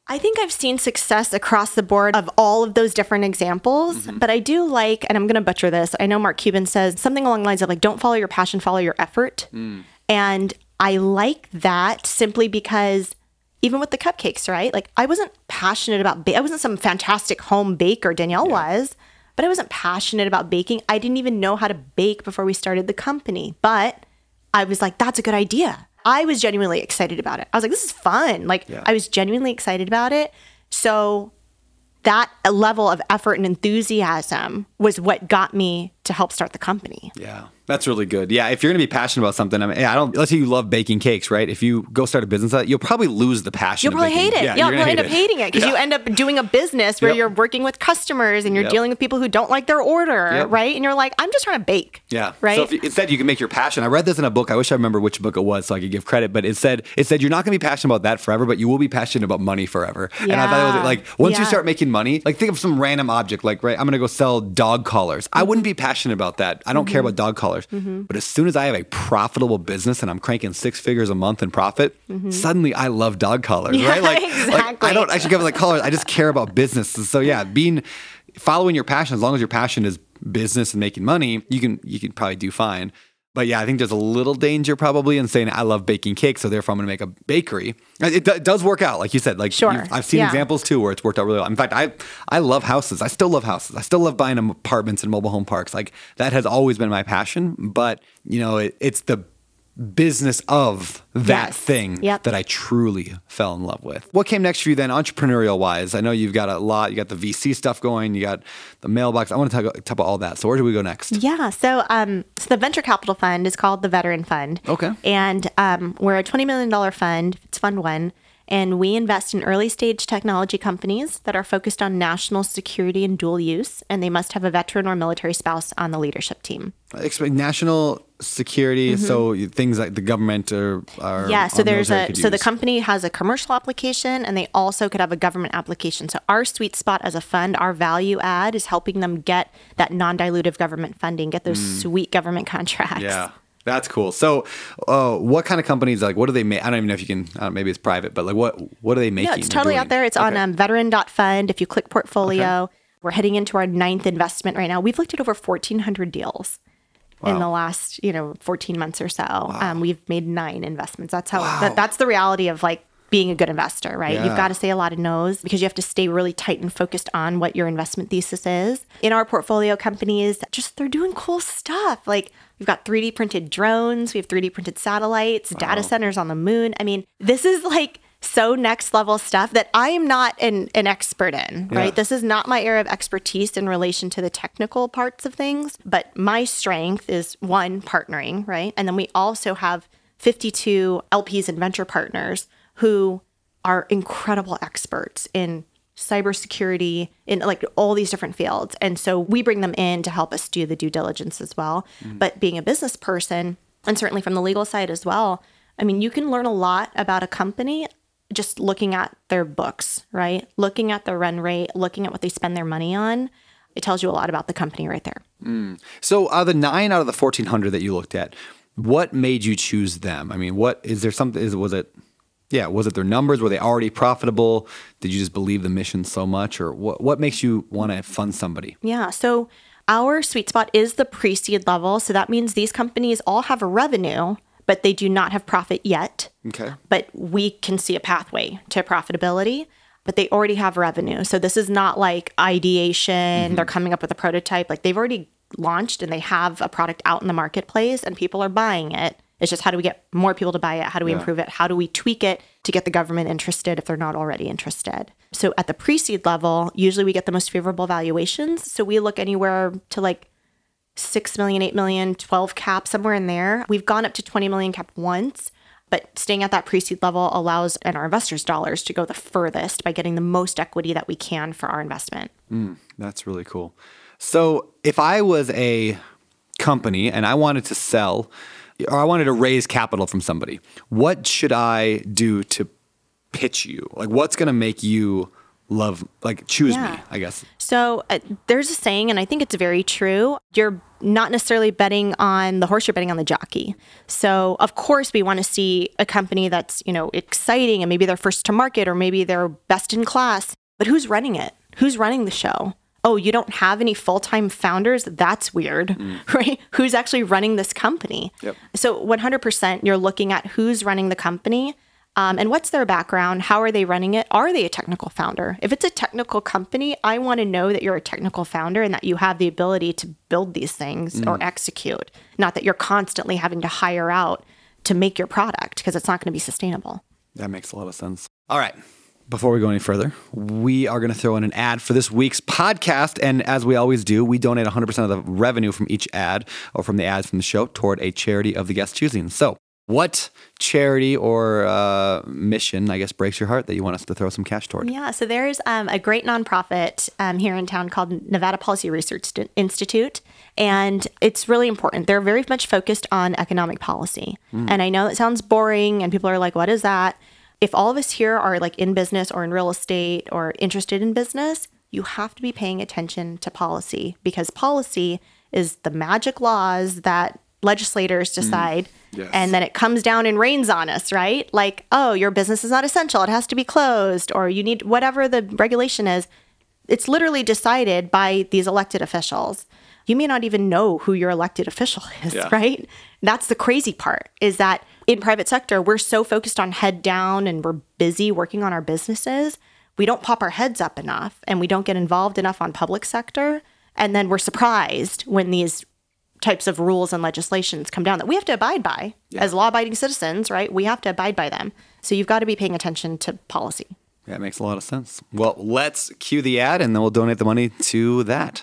I think I've seen success across the board of all of those different examples, but I do like, and I'm going to butcher this, I know Mark Cuban says something along the lines of like, don't follow your passion, follow your effort. And I like that simply because even with the cupcakes, right? Like I wasn't passionate about, I wasn't some fantastic home baker, Danielle was, but I wasn't passionate about baking. I didn't even know how to bake before we started the company, but I was like, that's a good idea. I was genuinely excited about it. I was like, this is fun. Like I was genuinely excited about it. So that level of effort and enthusiasm was what got me to help start the company. Yeah, that's really good. Yeah, if you're going to be passionate about something, I mean, let's say you love baking cakes, right? If you go start a business, you'll probably lose the passion. You'll probably hate it. Yeah, you'll end up hating it because you end up doing a business where you're working with customers and you're dealing with people who don't like their order, right? And you're like, I'm just trying to bake. Yeah. Right. So instead, you can make your passion. I read this in a book. I wish I remember which book it was so I could give credit, but it said you're not going to be passionate about that forever, but you will be passionate about money forever. Yeah. And I thought it was like, once you start making money, like think of some random object, like, right, I'm going to go sell dog collars. I wouldn't be passionate about that. I don't care about dog collars. But as soon as I have a profitable business and I'm cranking 6 figures a month in profit, suddenly I love dog collars, right? Like, exactly. Like I don't actually care about like collars. I just care about business. And so following your passion, as long as your passion is business and making money, you can probably do fine. But yeah, I think there's a little danger probably in saying I love baking cakes, so therefore I'm going to make a bakery. It does work out, like you said. Like I've seen examples too where it's worked out really well. In fact, I love houses. I still love houses. I still love buying apartments and mobile home parks. Like that has always been my passion. But you know, it's the business of that thing that I truly fell in love with. What came next for you then, entrepreneurial wise? I know you've got a lot. You got the VC stuff going. You got the mailbox. I want to talk about all that. So where do we go next? Yeah. So, so the venture capital fund is called the Veteran Fund. Okay. And we're a $20 million fund. It's Fund One. And we invest in early stage technology companies that are focused on national security and dual use, and they must have a veteran or military spouse on the leadership team. Explain national security, so things like the government are so there's the company has a commercial application, and they also could have a government application. So our sweet spot as a fund, our value add is helping them get that non-dilutive government funding, get those sweet government contracts. Yeah. That's cool. So, what kind of companies, like, what do they make? I don't even know if you can, maybe it's private, but like, what are they making? No, it's totally out there. It's on veteran.fund. If you click portfolio, we're heading into our 9th investment right now. We've looked at over 1,400 deals in the last, 14 months or so. Wow. We've made 9 investments. That's how, that's the reality of like being a good investor, right? Yeah. You've got to say a lot of no's because you have to stay really tight and focused on what your investment thesis is. In our portfolio companies, just they're doing cool stuff. Like, we've got 3D printed drones. We have 3D printed satellites, data centers on the moon. I mean, this is like so next level stuff that I am not an expert in, right? This is not my area of expertise in relation to the technical parts of things. But my strength is one, partnering, right? And then we also have 52 LPs and venture partners who are incredible experts in cybersecurity, in like all these different fields. And so we bring them in to help us do the due diligence as well. Mm-hmm. But being a business person, and certainly from the legal side as well, I mean, you can learn a lot about a company just looking at their books, right? Looking at the run rate, looking at what they spend their money on. It tells you a lot about the company right there. Mm. So the 9 out of the 1,400 that you looked at, what made you choose them? I mean, was it their numbers? Were they already profitable? Did you just believe the mission so much? Or what makes you want to fund somebody? Yeah. So our sweet spot is the pre-seed level. So that means these companies all have a revenue, but they do not have profit yet. Okay. But we can see a pathway to profitability, but they already have revenue. So this is not like ideation. Mm-hmm. They're coming up with a prototype. Like they've already launched and they have a product out in the marketplace and people are buying it. It's just how do we get more people to buy it? How do we improve it? How do we tweak it to get the government interested if they're not already interested? So at the pre-seed level, usually we get the most favorable valuations. So we look anywhere to like 6 million, 8 million, 12 cap, somewhere in there. We've gone up to 20 million cap once, but staying at that pre-seed level allows our investors' dollars to go the furthest by getting the most equity that we can for our investment. Mm, that's really cool. So if I was a company and I wanted to sell, or I wanted to raise capital from somebody, what should I do to pitch you? Like, what's going to make you choose me, I guess? So there's a saying, and I think it's very true. You're not necessarily betting on the horse, you're betting on the jockey. So of course we want to see a company that's, exciting and maybe they're first to market or maybe they're best in class, but who's running it? Who's running the show? Oh, you don't have any full-time founders? That's weird, right? Who's actually running this company? Yep. So 100% you're looking at who's running the company and what's their background? How are they running it? Are they a technical founder? If it's a technical company, I want to know that you're a technical founder and that you have the ability to build these things or execute, not that you're constantly having to hire out to make your product because it's not going to be sustainable. That makes a lot of sense. All right. Before we go any further, we are going to throw in an ad for this week's podcast. And as we always do, we donate 100% of the revenue from each ad or from the ads from the show toward a charity of the guest choosing. So what charity or mission, I guess, breaks your heart that you want us to throw some cash toward? Yeah, so there's a great nonprofit here in town called Nevada Policy Research Institute, and it's really important. They're very much focused on economic policy. And I know that sounds boring, and people are like, what is that? If all of us here are like in business or in real estate or interested in business, you have to be paying attention to policy, because policy is the magic laws that legislators decide. Yes. And then it comes down and rains on us, right? Like, oh, your business is not essential. It has to be closed, or you need whatever the regulation is. It's literally decided by these elected officials. You may not even know who your elected official is, right? That's the crazy part, is that in private sector, we're so focused on head down and we're busy working on our businesses. We don't pop our heads up enough, and we don't get involved enough on public sector. And then we're surprised when these types of rules and legislations come down that we have to abide by as law-abiding citizens, right? We have to abide by them. So you've got to be paying attention to policy. That makes a lot of sense. Well, let's cue the ad, and then we'll donate the money to that.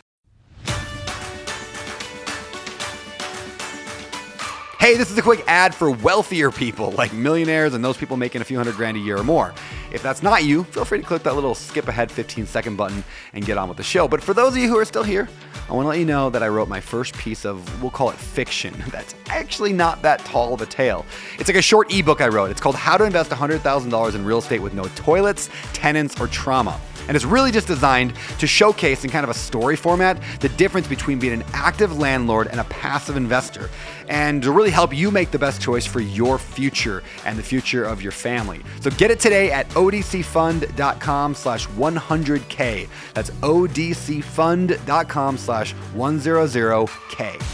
Hey, this is a quick ad for wealthier people, like millionaires and those people making a few $100,000 a year or more. If that's not you, feel free to click that little skip ahead 15-second button and get on with the show. But for those of you who are still here, I want to let you know that I wrote my first piece of, we'll call it fiction, that's actually not that tall of a tale. It's like a short ebook I wrote. It's called How to Invest $100,000 in Real Estate with No Toilets, Tenants, or Trauma. And it's really just designed to showcase in kind of a story format the difference between being an active landlord and a passive investor, and to really help you make the best choice for your future and the future of your family. So get it today at odcfund.com/100K. That's odcfund.com/100K.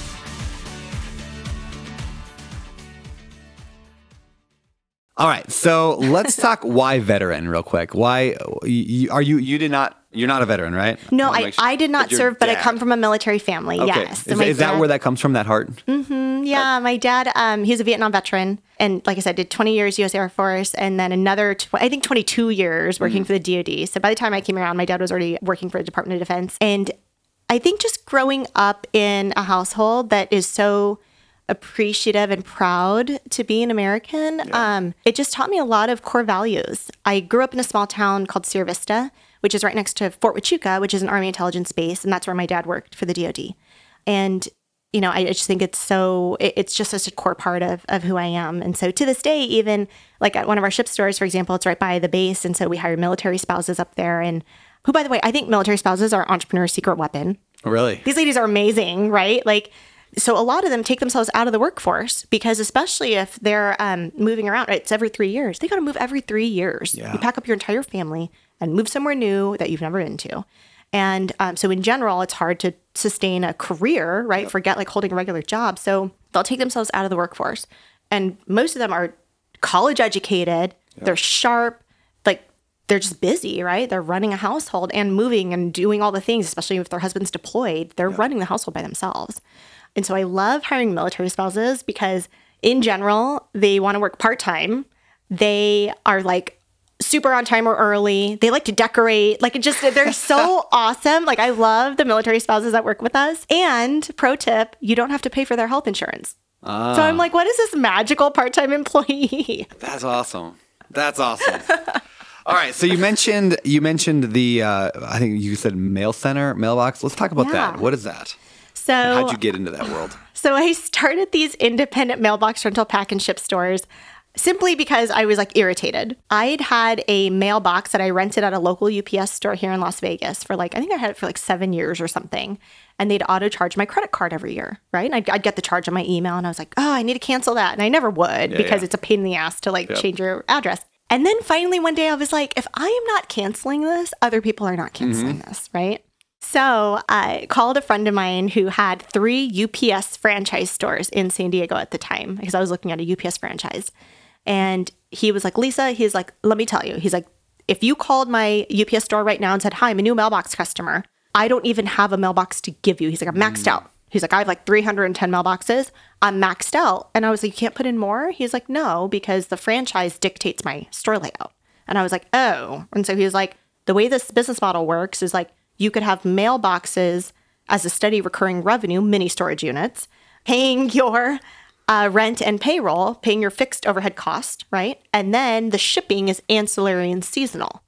All right, so let's talk why veteran real quick. Why are you? You did not. You're not a veteran, right? No, I did not serve, but I come from a military family. Okay. Yes, is that where that comes from? That heart? Mm-hmm. Yeah, my dad. He's a Vietnam veteran, and like I said, did 20 years U.S. Air Force, and then another, I think, 22 years working for the DoD. So by the time I came around, my dad was already working for the Department of Defense, and I think just growing up in a household that is so appreciative and proud to be an American. Yeah. It just taught me a lot of core values. I grew up in a small town called Sierra Vista, which is right next to Fort Huachuca, which is an Army intelligence base. And that's where my dad worked for the DoD. And, you know, I just think it's so, it's just such a core part of who I am. And so to this day, even like at one of our ship stores, for example, it's right by the base. And so we hire military spouses up there. And who, by the way, I think military spouses are entrepreneurs' secret weapon. Oh, really? These ladies are amazing, right? Like, so a lot of them take themselves out of the workforce because, especially if they're moving around, right? It's every 3 years. They got to move every 3 years. Yeah. You pack up your entire family and move somewhere new that you've never been to. And so in general, it's hard to sustain a career, right? Yep. Forget like holding a regular job. So they'll take themselves out of the workforce. And most of them are college educated. Yep. They're sharp. Like, they're just busy, right? They're running a household and moving and doing all the things, especially if their husband's deployed. They're running the household by themselves. And so I love hiring military spouses because, in general, they want to work part-time. They are, like, super on time or early. They like to decorate. Like, it just, they're so awesome. Like, I love the military spouses that work with us. And, pro tip, you don't have to pay for their health insurance. So I'm like, what is this magical part-time employee? That's awesome. That's awesome. All right, so you mentioned the, I think you said mail center, mailbox. Let's talk about that. What is that? So, how'd you get into that world? So I started these independent mailbox rental pack and ship stores simply because I was like irritated. I'd had a mailbox that I rented at a local UPS store here in Las Vegas for like, I think I had it for like 7 years or something. And they'd auto charge my credit card every year, right? And I'd get the charge on my email and I was like, oh, I need to cancel that. And I never would because it's a pain in the ass to like change your address. And then finally one day I was like, if I am not canceling this, other people are not canceling this, right? So I called a friend of mine who had 3 UPS franchise stores in San Diego at the time because I was looking at a UPS franchise. And he was like, Lisa, he's like, let me tell you. He's like, if you called my UPS store right now and said, hi, I'm a new mailbox customer, I don't even have a mailbox to give you. He's like, I'm maxed out. He's like, I have like 310 mailboxes. I'm maxed out. And I was like, you can't put in more? He's like, no, because the franchise dictates my store layout. And I was like, oh. And so he was like, the way this business model works is like you could have mailboxes as a steady recurring revenue, mini storage units, paying your rent and payroll, paying your fixed overhead cost, right? And then the shipping is ancillary and seasonal.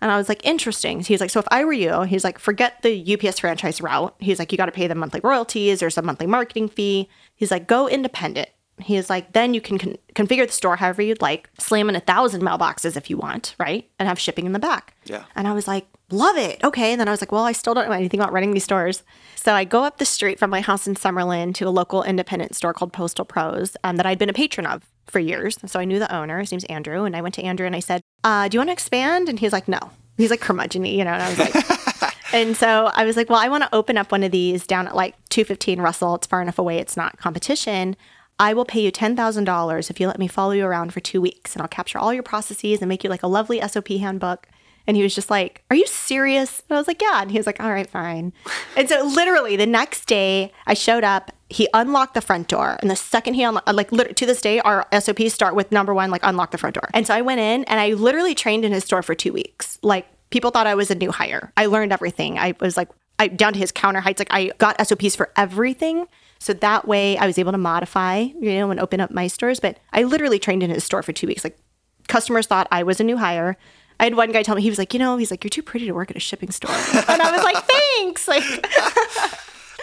And I was like, interesting. He's like, so if I were you, he's like, forget the UPS franchise route. He's like, you got to pay them monthly royalties. There's a monthly marketing fee. He's like, go independent. He's like, then you can configure the store however you'd like, slam in 1,000 mailboxes if you want, right? And have shipping in the back. Yeah. And I was like, love it. Okay. And then I was like, well, I still don't know anything about running these stores. So I go up the street from my house in Summerlin to a local independent store called Postal Pros that I'd been a patron of for years. And so I knew the owner. His name's Andrew. And I went to Andrew and I said, do you want to expand? And he's like, no. He's like curmudgeon-y, you know? And I was like, and so I was like, well, I want to open up one of these down at like 215 Russell. It's far enough away. It's not competition. I will pay you $10,000 if you let me follow you around for 2 weeks and I'll capture all your processes and make you like a lovely SOP handbook. And he was just like, are you serious? And I was like, yeah. And he was like, all right, fine. And so literally the next day I showed up, he unlocked the front door. And the second he unlocked, like literally to this day, our SOPs start with number one, like unlock the front door. And so I went in and I literally trained in his store for 2 weeks. Like people thought I was a new hire. I learned everything. I was like, down to his counter heights. Like I got SOPs for everything. So that way I was able to modify, you know, and open up my stores. But I literally trained in his store for 2 weeks. Like customers thought I was a new hire. I had one guy tell me, he was like, you know, he's like, you're too pretty to work at a shipping store. And I was like, thanks. Like,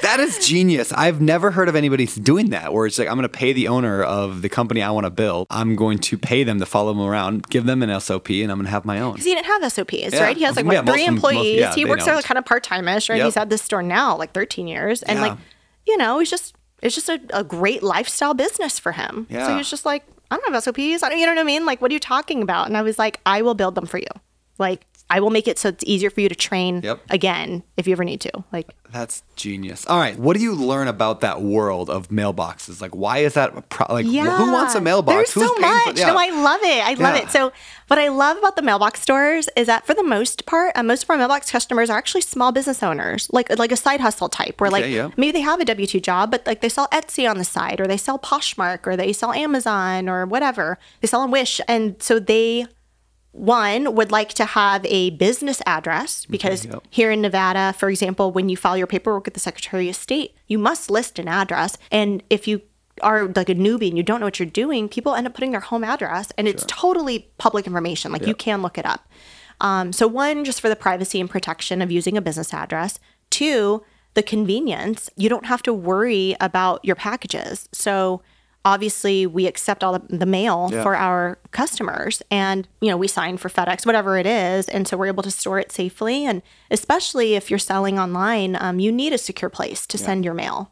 that is genius. I've never heard of anybody doing that, where it's like, I'm going to pay the owner of the company I want to build. I'm going to pay them to follow them around, give them an SOP, and I'm going to have my own. Because he didn't have SOPs, right? He has like three employees. He works there like, kind of part-time-ish, right? Yep. He's had this store now like 13 years. And like, you know, it's just a great lifestyle business for him. Yeah. So he was just like, I don't have SOPs. You know what I mean? Like, what are you talking about? And I was like, I will build them for you. Like, I will make it so it's easier for you to train again if you ever need to. Like, that's genius. All right. What do you learn about that world of mailboxes? Like, why is that who wants a mailbox? There's Who's so much. No, I love it. I love it. So what I love about the mailbox stores is that for the most part, most of our mailbox customers are actually small business owners, like a side hustle type where maybe they have a W-2 job, but like they sell Etsy on the side or they sell Poshmark or they sell Amazon or whatever. They sell on Wish. And so they... One would like to have a business address because here in Nevada, for example, when you file your paperwork with the Secretary of State, you must list an address. And if you are like a newbie and you don't know what you're doing, people end up putting their home address and it's totally public information. Like you can look it up. So one, just for the privacy and protection of using a business address. Two, the convenience. You don't have to worry about your packages. So obviously, we accept all the mail for our customers and, you know, we sign for FedEx, whatever it is. And so we're able to store it safely. And especially if you're selling online, you need a secure place to send your mail.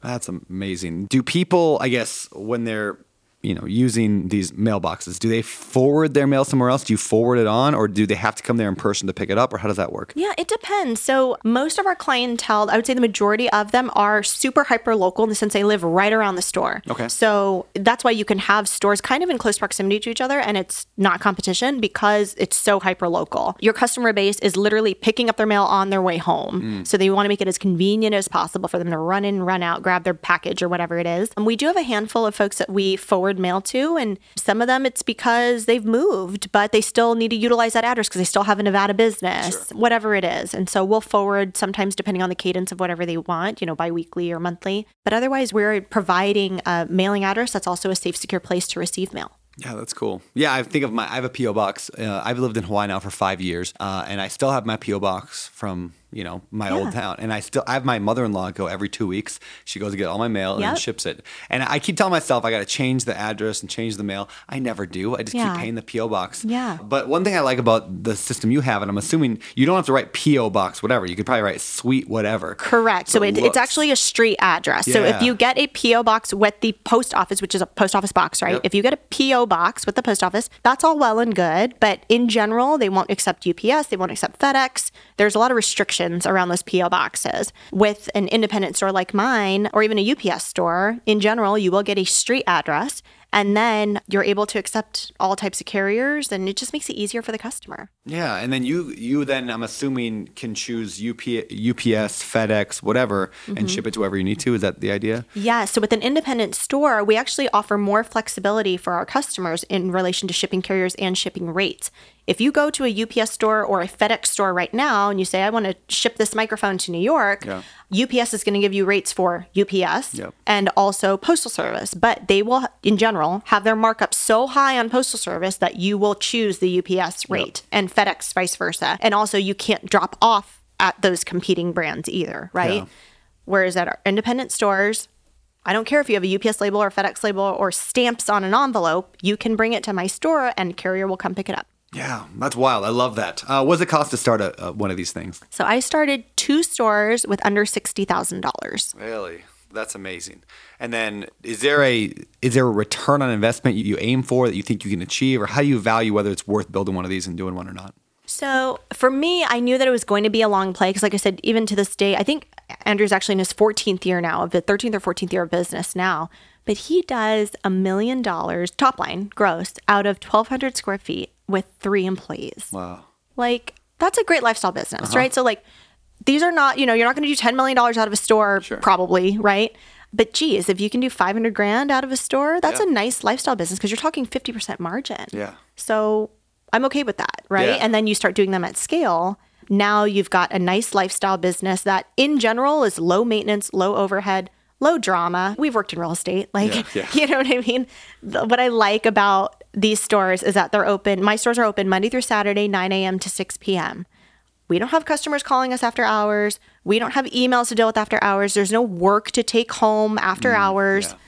That's amazing. Do people, I guess, when they're, you know, using these mailboxes, do they forward their mail somewhere else? Do you forward it on or do they have to come there in person to pick it up or how does that work? Yeah, it depends. So most of our clientele, I would say the majority of them are super hyper local in the sense they live right around the store. Okay. So that's why you can have stores kind of in close proximity to each other and it's not competition because it's so hyper local. Your customer base is literally picking up their mail on their way home. So they want to make it as convenient as possible for them to run in, run out, grab their package or whatever it is. And we do have a handful of folks that we forward mail to, and some of them it's because they've moved, but they still need to utilize that address because they still have a Nevada business, whatever it is. And so we'll forward sometimes depending on the cadence of whatever they want, you know, biweekly or monthly. But otherwise, we're providing a mailing address that's also a safe, secure place to receive mail. Yeah, that's cool. Yeah, I have a P.O. box. I've lived in Hawaii now for 5 years, and I still have my P.O. box from, you know, my old town. And I have my mother-in-law go every 2 weeks. She goes to get all my mail and ships it. And I keep telling myself I got to change the address and change the mail. I never do. I just keep paying the P.O. box. Yeah. But one thing I like about the system you have, and I'm assuming you don't have to write P.O. box, whatever. You could probably write suite, whatever. Correct. So it's actually a street address. Yeah. So if you get a P.O. box with the post office, which is a post office box, right? Yep. If you get a P.O. box with the post office, that's all well and good. But in general, they won't accept UPS. They won't accept FedEx. There's a lot of restrictions around those PO boxes. With an independent store like mine, or even a UPS store, in general, you will get a street address. And then you're able to accept all types of carriers, and it just makes it easier for the customer. Yeah. And then you then, I'm assuming, can choose UPS, FedEx, whatever, mm-hmm. and ship it to wherever you need to. Is that the idea? Yeah. So with an independent store, we actually offer more flexibility for our customers in relation to shipping carriers and shipping rates. If you go to a UPS store or a FedEx store right now and you say, I want to ship this microphone to New York, yeah. UPS is going to give you rates for UPS yep. and also Postal Service. But they will, in general, have their markup so high on Postal Service that you will choose the UPS rate yep. and FedEx, vice versa. And also, you can't drop off at those competing brands either, right? Yeah. Whereas at our independent stores, I don't care if you have a UPS label or FedEx label or stamps on an envelope, you can bring it to my store and a carrier will come pick it up. Yeah, that's wild. I love that. What does it cost to start one of these things? So I started 2 stores with under $60,000. Really? That's amazing. And then is there a return on investment you aim for that you think you can achieve, or how do you value whether it's worth building one of these and doing one or not? So for me, I knew that it was going to be a long play because, like I said, even to this day, I think Andrew's actually in his 14th year now, of the 13th or 14th year of business now. But he does $1 million top line gross out of 1,200 square feet with 3 employees. Wow. Like, that's a great lifestyle business, uh-huh. right? So like, these are not, you're not going to do $10 million out of a store sure. probably, right? But geez, if you can do $500,000 out of a store, that's yeah. a nice lifestyle business because you're talking 50% margin. Yeah. So I'm okay with that, right? Yeah. And then you start doing them at scale. Now you've got a nice lifestyle business that in general is low maintenance, low overhead, low drama. We've worked in real estate. Like, yeah. you know what I mean? What I like about these stores is that they're open. My stores are open Monday through Saturday, 9 a.m. to 6 p.m. We don't have customers calling us after hours. We don't have emails to deal with after hours. There's no work to take home after hours. Yeah.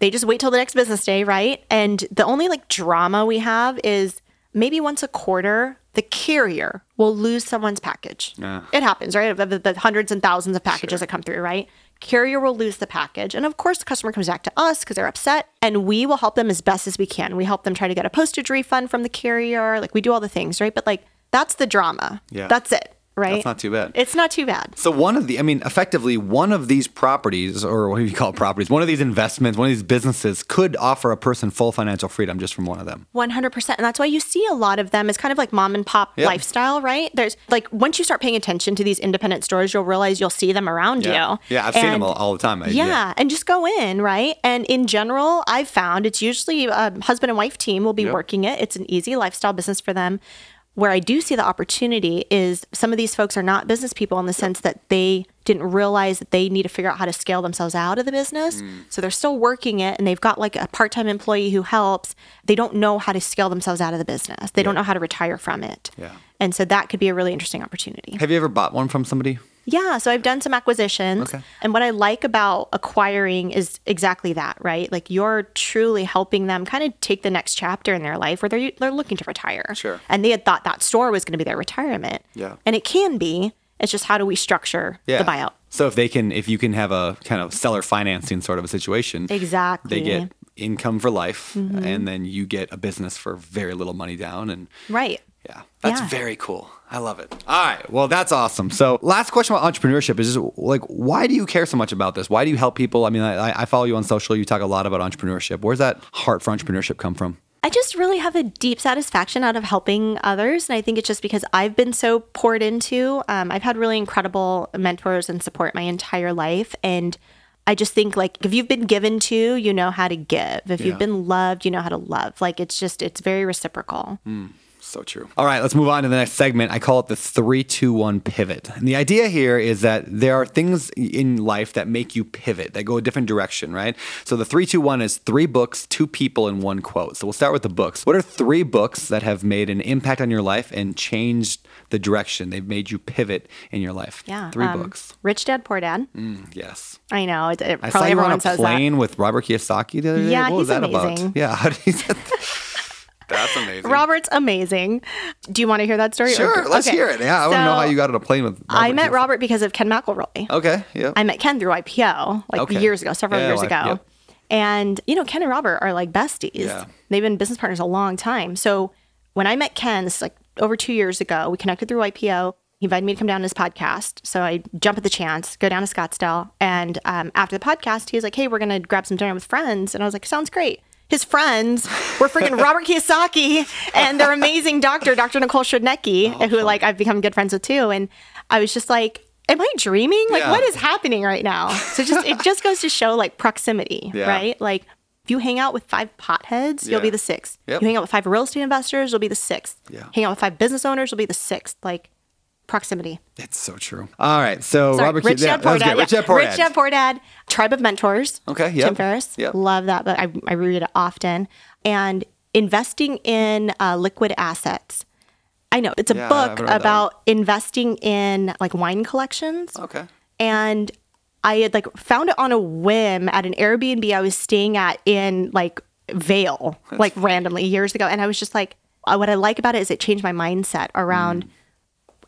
They just wait till the next business day, right? And the only like drama we have is maybe once a quarter, the carrier will lose someone's package. It happens, right? The hundreds and thousands of packages sure. that come through, right? Carrier will lose the package. And of course, the customer comes back to us because they're upset. And we will help them as best as we can. We help them try to get a postage refund from the carrier. Like, we do all the things, right? But like, that's the drama. Yeah. That's it, right? That's not too bad. It's not too bad. So effectively, one of these properties, or what do you call properties, one of these investments, one of these businesses could offer a person full financial freedom just from one of them. 100%. And that's why you see a lot of them. It's kind of like mom and pop yep. lifestyle, right? There's like, once you start paying attention to these independent stores, you'll realize you'll see them around yeah. you. Yeah, I've seen them all the time. Yeah, and just go in, right? And in general, I've found it's usually a husband and wife team will be yep. working it. It's an easy lifestyle business for them. Where I do see the opportunity is some of these folks are not business people in the sense that they didn't realize that they need to figure out how to scale themselves out of the business. Mm. So they're still working it and they've got like a part-time employee who helps. They don't know how to scale themselves out of the business. They yeah. don't know how to retire from it. Yeah. And so that could be a really interesting opportunity. Have you ever bought one from somebody? Yeah. So I've done some acquisitions. Okay. And what I like about acquiring is exactly that, right? Like, you're truly helping them kind of take the next chapter in their life where they're looking to retire. Sure. And they had thought that store was going to be their retirement. Yeah. And it can be. It's just, how do we structure yeah. the buyout? So if you can have a kind of seller financing sort of a situation. Exactly. They get income for life mm-hmm. and then you get a business for very little money down. And right. Yeah. That's yeah. very cool. I love it. All right. Well, that's awesome. So last question about entrepreneurship is just like, why do you care so much about this? Why do you help people? I mean, I follow you on social. You talk a lot about entrepreneurship. Where's that heart for entrepreneurship come from? I just really have a deep satisfaction out of helping others. And I think it's just because I've been so poured into. I've had really incredible mentors and support my entire life. And I just think, like, if you've been given to, you know how to give. If yeah. you've been loved, you know how to love. Like, it's very reciprocal. Mm. So true. All right, let's move on to the next segment. I call it the 3-2-1 pivot. And the idea here is that there are things in life that make you pivot, that go a different direction, right? So the 3-2-1 is 3 books, 2 people, and 1 quote. So we'll start with the books. What are 3 books that have made an impact on your life and changed the direction? They've made you pivot in your life. Yeah. 3 books. Rich Dad, Poor Dad. Yes. I know. I probably saw you on a plane with Robert Kiyosaki the other day. Yeah, what was that amazing. About? Yeah, how did That's amazing. Robert's amazing. Do you want to hear that story? Sure, let's hear it. Yeah, I want to know how you got on a plane with Robert. I met Robert because of Ken McElroy. Okay, yeah. I met Ken through IPO years ago, several years ago. Yep. And, Ken and Robert are like besties. Yeah. They've been business partners a long time. So when I met Ken, this is like over 2 years ago, we connected through IPO. He invited me to come down to his podcast. So I jump at the chance, go down to Scottsdale. And after the podcast, he was like, hey, we're going to grab some dinner with friends. And I was like, sounds great. his friends were freaking Robert Kiyosaki and their amazing doctor, Dr. Nicole Shrednicki, who like I've become good friends with too. And I was just like, am I dreaming? Like, what is happening right now? So just it just goes to show like proximity, right? Like if you hang out with five potheads, you'll be the sixth. Yep. You hang out with five real estate investors, you'll be the sixth. Yeah. Hang out with five business owners, you'll be the sixth. Like proximity. It's so true. All right. So Robert Kiyosaki. Rich Dad Poor Dad. Tribe of Mentors. Okay. Yeah. Tim Ferriss. Yep. Love that book. I read it often. And investing in liquid assets. I know. It's a book about investing in like wine collections. Okay. And I had like found it on a whim at an Airbnb I was staying at in like Vail, like randomly years ago. And I was just like, what I like about it is it changed my mindset around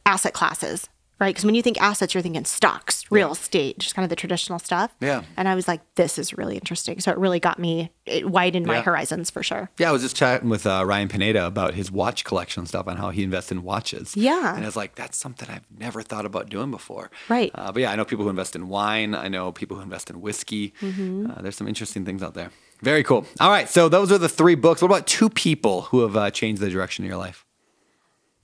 asset classes, right? Because when you think assets, you're thinking stocks, real estate, just kind of the traditional stuff. Yeah. And I was like, this is really interesting. So it really got me, it widened my horizons for sure. Yeah, I was just chatting with Ryan Pineda about his watch collection stuff on how he invests in watches. Yeah. And I was like, that's something I've never thought about doing before. Right. But yeah, I know people who invest in wine. I know people who invest in whiskey. Mm-hmm. There's some interesting things out there. Very cool. All right. So those are the three books. What about two people who have changed the direction of your life?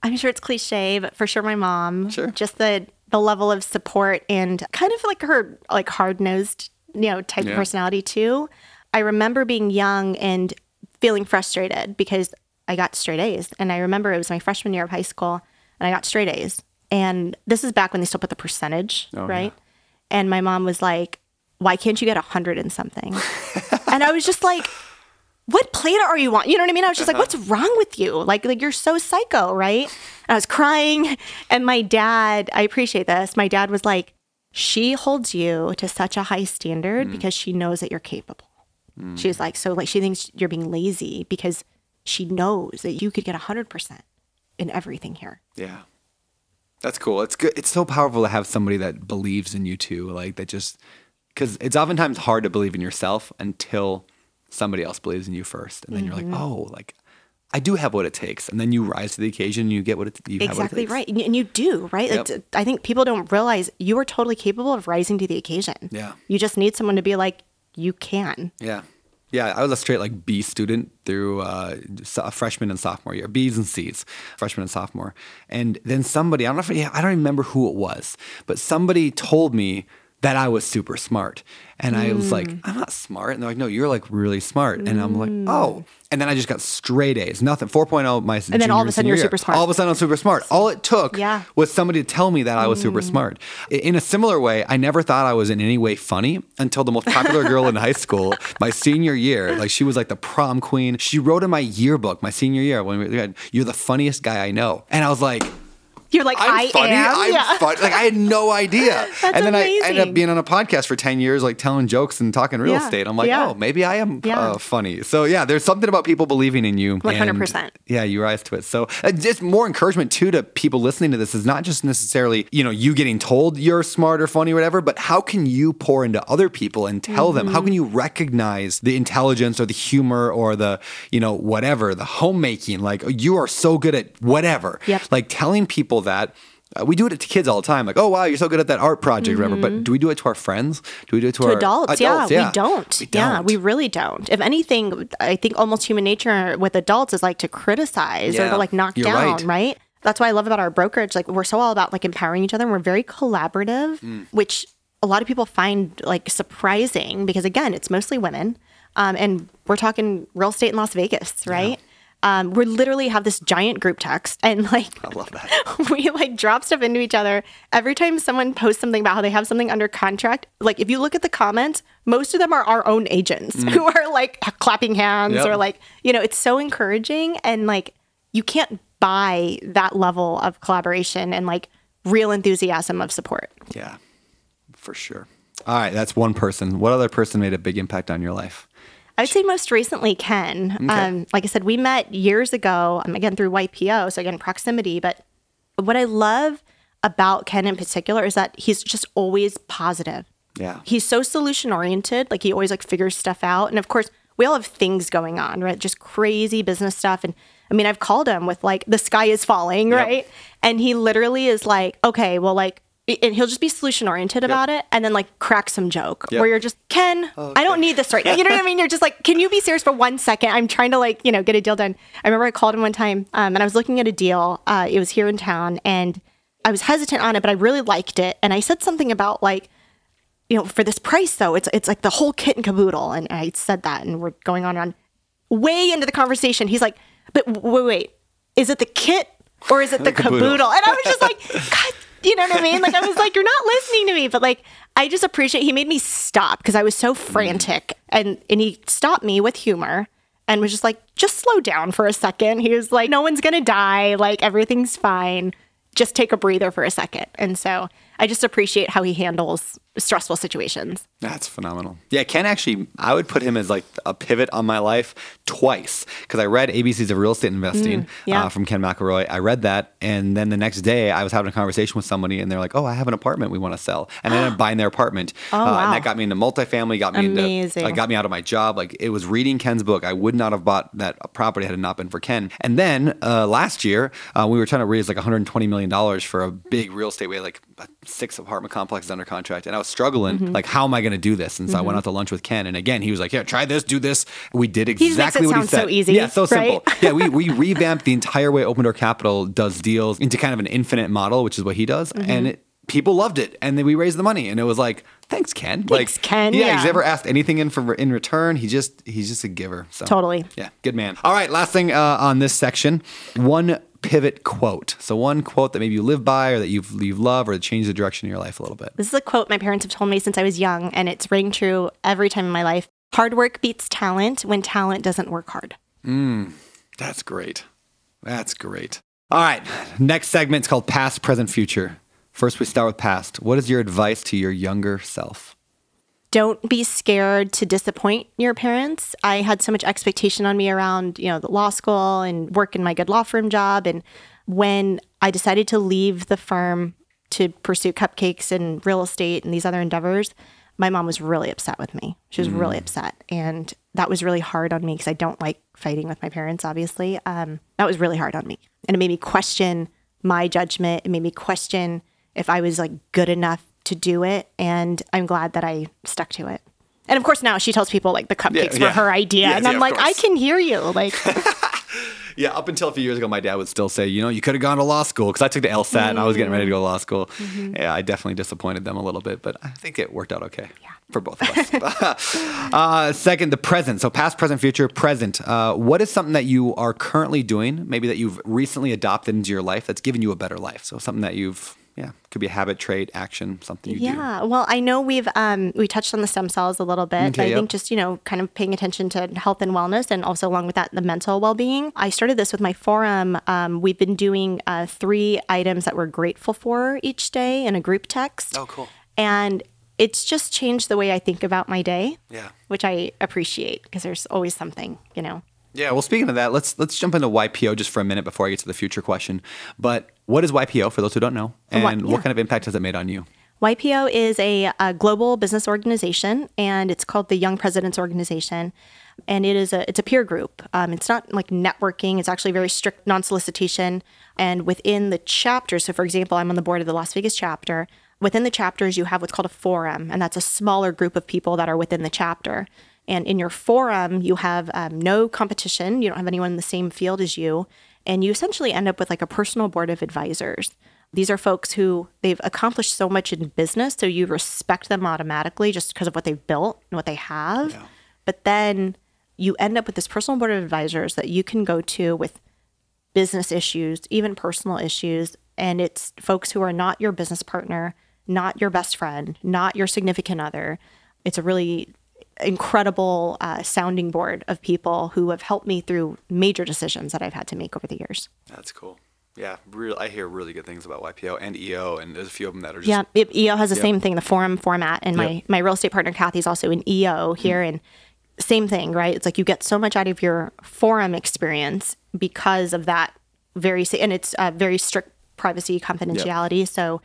I'm sure it's cliche, but for sure my mom. Sure. Just the level of support and kind of like her like hard-nosed, you know, type of personality too. I remember being young and feeling frustrated because I got straight A's. And I remember it was my freshman year of high school and I got straight A's. And this is back when they still put the percentage, right? Yeah. And my mom was like, why can't you get 100 in something? And I was just like, what planet are you on? You know what I mean? I was just like, what's wrong with you? Like you're so psycho, right? And I was crying. And my dad, I appreciate this. My dad was like, she holds you to such a high standard because she knows that you're capable. Mm. She was like, so like she thinks you're being lazy because she knows that you could get 100% in everything here. Yeah. That's cool. It's good. It's so powerful to have somebody that believes in you too. Like that just, because it's oftentimes hard to believe in yourself until somebody else believes in you first. And then you're like, oh, like I do have what it takes. And then you rise to the occasion and you get what it takes. Exactly right. And you do, right? Yep. It's, I think people don't realize you are totally capable of rising to the occasion. Yeah. You just need someone to be like, you can. Yeah. Yeah. I was a straight like B student through freshman and sophomore year, B's and C's, freshman and sophomore. And then somebody, I don't remember who it was, but somebody told me that I was super smart. And I was like, I'm not smart. And they're like, no, you're like really smart. And I'm like, oh. And then I just got straight A's, nothing, 4.0 my senior year. And then all of a sudden you're super smart. All of a sudden I'm super smart. All it took was somebody to tell me that I was super smart. In a similar way, I never thought I was in any way funny until the most popular girl in high school, my senior year. Like she was like the prom queen. She wrote in my yearbook, my senior year, when we had, you're the funniest guy I know. And I was like, you're like, I'm funny. Like, I had no idea. And then amazing. I ended up being on a podcast for 10 years, like telling jokes and talking real estate. I'm like, oh, maybe I am funny. So yeah, there's something about people believing in you. 100%. And, yeah, you rise to it. So just more encouragement too to people listening to this is not just necessarily, you know, you getting told you're smart or funny or whatever, but how can you pour into other people and tell them? How can you recognize the intelligence or the humor or the, you know, whatever, the homemaking? Like you are so good at whatever. Yep. Like telling people that we do it to kids all the time, like, oh wow, you're so good at that art project, whatever. But do we do it to our friends? Do we do it to our adults? Yeah, we don't. Yeah, we really don't. If anything, I think almost human nature with adults is like to criticize or to like knock down, right? That's what I love about our brokerage. Like we're so all about like empowering each other, and we're very collaborative, which a lot of people find like surprising because again, it's mostly women, and we're talking real estate in Las Vegas, right? Yeah. We literally have this giant group text and like, I love that. We like drop stuff into each other. Every time someone posts something about how they have something under contract, like if you look at the comments, most of them are our own agents who are like clapping hands or like, you know, it's so encouraging. And like, you can't buy that level of collaboration and like real enthusiasm of support. Yeah, for sure. All right. That's one person. What other person made a big impact on your life? I would say most recently, Ken. Okay. Like I said, we met years ago, again, through YPO, so again, proximity. But what I love about Ken in particular is that he's just always positive. Yeah. He's so solution-oriented. Like, he always, like, figures stuff out. And, of course, we all have things going on, right? Just crazy business stuff. And, I mean, I've called him with, like, the sky is falling, right? And he literally is like, okay, well, like, and he'll just be solution oriented about it, and then like crack some joke where you're just, Ken, I don't need this right now. You know what I mean? You're just like, can you be serious for 1 second? I'm trying to like, you know, get a deal done. I remember I called him one time and I was looking at a deal. It was here in town and I was hesitant on it, but I really liked it. And I said something about like, you know, for this price though, it's like the whole kit and caboodle. And I said that and we're going on and on. Way into the conversation, he's like, but wait, is it the kit or is it the caboodle? And I was just like, God, you know what I mean? Like, I was like, you're not listening to me. But like, I just appreciate, he made me stop because I was so frantic. And he stopped me with humor and was just like, just slow down for a second. He was like, no one's going to die. Like, everything's fine. Just take a breather for a second. And so I just appreciate how he handles stressful situations. That's phenomenal. Yeah, Ken actually, I would put him as like a pivot on my life twice because I read ABCs of Real Estate Investing from Ken McElroy. I read that. And then the next day I was having a conversation with somebody and they're like, oh, I have an apartment we want to sell. And I ended up buying their apartment. Oh, wow. And that got me into multifamily, got me into, got me out of my job. Like it was reading Ken's book. I would not have bought that property had it not been for Ken. And then last year we were trying to raise like $120 million for a big real estate. We had like 6 apartment complexes under contract. And I was struggling, like, how am I going to do this? And so I went out to lunch with Ken. And again, he was like, yeah, try this, do this. We did exactly what he said. He makes it sound so easy. Yeah, so simple. Yeah, we revamped the entire way Opendoor Capital does deals into kind of an infinite model, which is what he does. And people loved it. And then we raised the money. And it was like, thanks, Ken. Thanks, Ken. Yeah, he's never asked anything in return. He's just a giver. So. Totally. Yeah, good man. All right, last thing on this section. One pivot quote. So one quote that maybe you live by or that you've loved or that changed the direction of your life a little bit. This is a quote my parents have told me since I was young, and it's rang true every time in my life. Hard work beats talent when talent doesn't work hard. That's great. That's great. All right. Next segment is called Past, Present, Future. First, we start with past. What is your advice to your younger self? Don't be scared to disappoint your parents. I had so much expectation on me around, you know, the law school and work in my good law firm job. And when I decided to leave the firm to pursue cupcakes and real estate and these other endeavors, my mom was really upset with me. She was really upset. And that was really hard on me because I don't like fighting with my parents, obviously. That was really hard on me. And it made me question my judgment. It made me question if I was like good enough to do it, and I'm glad that I stuck to it. And of course, now she tells people like the cupcakes were her idea, and I'm like, I can hear you. Like, yeah. Up until a few years ago, my dad would still say, you know, you could have gone to law school because I took the LSAT and I was getting ready to go to law school. Yeah, I definitely disappointed them a little bit, but I think it worked out okay for both of us. Second, the present. So past, present, future, present. What is something that you are currently doing, maybe that you've recently adopted into your life that's given you a better life? So something that you've could be a habit, trait, action, something you do. Yeah. Well, I know we've we touched on the stem cells a little bit. Okay, but I think just, you know, kind of paying attention to health and wellness, and also along with that, the mental well-being. I started this with my forum. We've been doing 3 items that we're grateful for each day in a group text. Oh, cool. And it's just changed the way I think about my day. Yeah. Which I appreciate because there's always something, you know. Yeah. Well, speaking of that, let's jump into YPO just for a minute before I get to the future question. But what is YPO for those who don't know, and what kind of impact has it made on you? YPO is a global business organization, and it's called the Young Presidents Organization. And it's a peer group. It's not like networking. It's actually very strict non-solicitation. And within the chapters, so for example, I'm on the board of the Las Vegas chapter. Within the chapters, you have what's called a forum, and that's a smaller group of people that are within the chapter. And in your forum, you have no competition. You don't have anyone in the same field as you. And you essentially end up with like a personal board of advisors. These are folks who they've accomplished so much in business. So you respect them automatically just because of what they've built and what they have. Yeah. But then you end up with this personal board of advisors that you can go to with business issues, even personal issues. And it's folks who are not your business partner, not your best friend, not your significant other. It's a really incredible sounding board of people who have helped me through major decisions that I've had to make over the years. That's cool. Yeah, I hear really good things about YPO and EO, and there's a few of them that are just... Yeah, EO has the same thing, the forum format, and my real estate partner, Kathy, is also in EO here, and same thing, right? It's like you get so much out of your forum experience because of that very... And it's very strict privacy, confidentiality, so...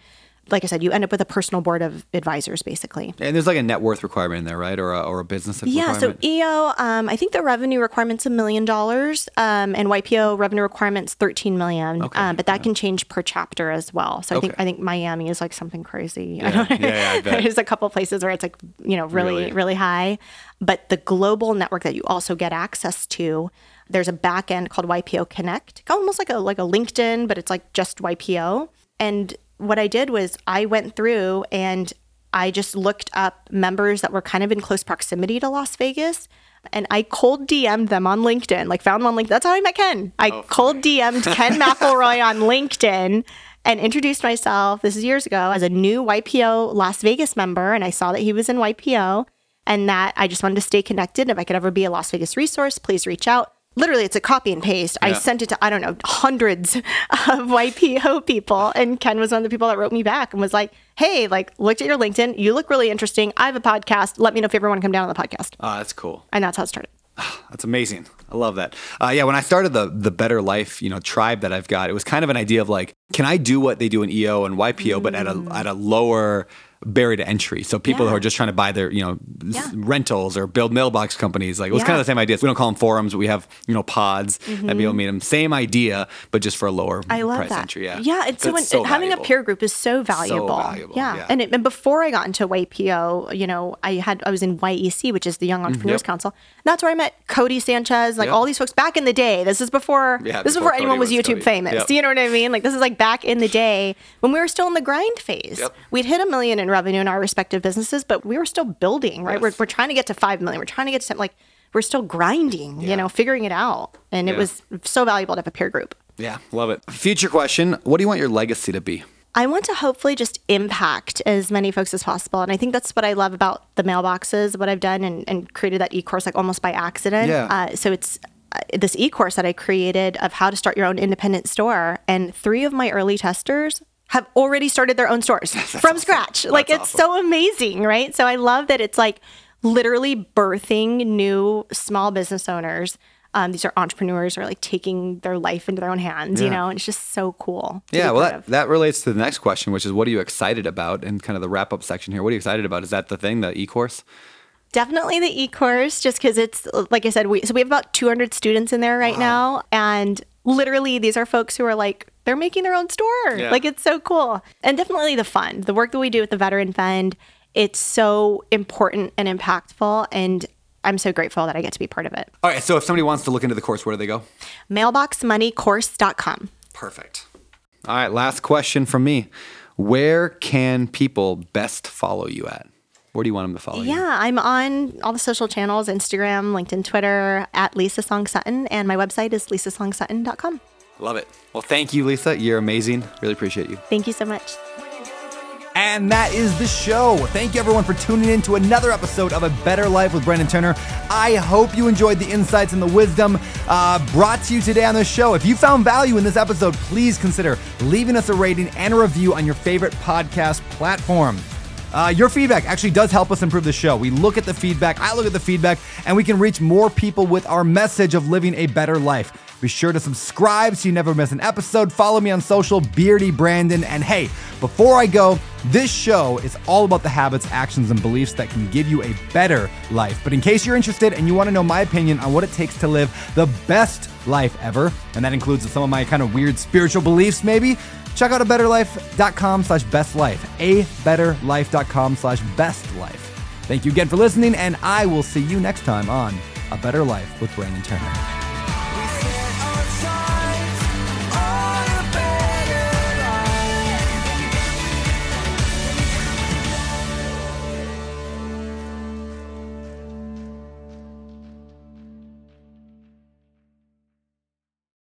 like I said, you end up with a personal board of advisors, basically. And there's like a net worth requirement in there, right? Or a business requirement? Yeah, so EO, I think the revenue requirement's $1 million, and YPO revenue requirement's $13 million. Okay. But that can change per chapter as well. So I think Miami is like something crazy. Yeah. I don't know. Yeah, I bet. There's a couple places where it's like, you know, really high. But the global network that you also get access to, there's a back end called YPO Connect, almost like a LinkedIn, but it's like just YPO. And what I did was I went through and I just looked up members that were kind of in close proximity to Las Vegas, and I cold DM'd them on LinkedIn, like found them on LinkedIn. That's how I met Ken. Cold DM'd Ken McElroy on LinkedIn and introduced myself, this is years ago, as a new YPO Las Vegas member. And I saw that he was in YPO and that I just wanted to stay connected. If I could ever be a Las Vegas resource, please reach out. Literally, it's a copy and paste. Yeah. I sent it to, I don't know, hundreds of YPO people. And Ken was one of the people that wrote me back and was like, hey, like, looked at your LinkedIn. You look really interesting. I have a podcast. Let me know if you ever want to come down on the podcast. Oh, that's cool. And that's how it started. That's amazing. I love that. Yeah, when I started the Better Life, you know, tribe that I've got, it was kind of an idea of like, can I do what they do in EO and YPO, but at a lower barrier to entry. So people who are just trying to buy their, you know, rentals or build mailbox companies, like it was kind of the same idea. We don't call them forums, but we have, you know, pods that people meet them. Same idea, but just for a lower price entry. Yeah. Yeah. It's so having a peer group is so valuable. Yeah. And before I got into YPO, you know, I was in YEC, which is the Young Entrepreneurs Council. That's where I met Cody Sanchez, like all these folks back in the day. This is before, this is before anyone was YouTube famous. Yep. You know what I mean? Like this is like back in the day when we were still in the grind phase. Yep. We'd hit $1 million in revenue in our respective businesses, but we were still building, right? Yes. We're trying to get to 5 million. We're trying to get to something, like we're still grinding, you know, figuring it out. And it was so valuable to have a peer group. Yeah, love it. Future question, what do you want your legacy to be? I want to hopefully just impact as many folks as possible. And I think that's what I love about the mailboxes, what I've done and created that e-course like almost by accident. Yeah. So it's this e-course that I created of how to start your own independent store. And 3 of my early testers have already started their own stores from scratch. That's like, it's awesome. So amazing, right? So I love that it's like literally birthing new small business owners. These are entrepreneurs who are like taking their life into their own hands, you know, and it's just so cool. Yeah, well, that relates to the next question, which is what are you excited about? And kind of the wrap up section here. What are you excited about? Is that the thing, the e-course? Definitely the e-course, just because it's, like I said, we have about 200 students in there right now. And literally, these are folks who are like, they're making their own store. Yeah. Like, it's so cool. And definitely the fund, the work that we do with the Veteran Fund, it's so important and impactful. And I'm so grateful that I get to be part of it. All right. So if somebody wants to look into the course, where do they go? Mailboxmoneycourse.com. Perfect. All right. Last question from me. Where can people best follow you at? Where do you want them to follow you? Yeah, I'm on all the social channels, Instagram, LinkedIn, Twitter, at Lisa Song Sutton. And my website is lisasongsutton.com. Love it. Well, thank you, Lisa. You're amazing. Really appreciate you. Thank you so much. And that is the show. Thank you, everyone, for tuning in to another episode of A Better Life with Brandon Turner. I hope you enjoyed the insights and the wisdom brought to you today on this show. If you found value in this episode, please consider leaving us a rating and a review on your favorite podcast platform. Your feedback actually does help us improve the show. We look at the feedback, I look at the feedback, and we can reach more people with our message of living a better life. Be sure to subscribe so you never miss an episode. Follow me on social, Beardy Brandon. And hey, before I go, this show is all about the habits, actions, and beliefs that can give you a better life. But in case you're interested and you want to know my opinion on what it takes to live the best life ever, and that includes some of my kind of weird spiritual beliefs maybe, check out abetterlife.com/bestlife, abetterlife.com/bestlife. Thank you again for listening, and I will see you next time on A Better Life with Brandon Turner.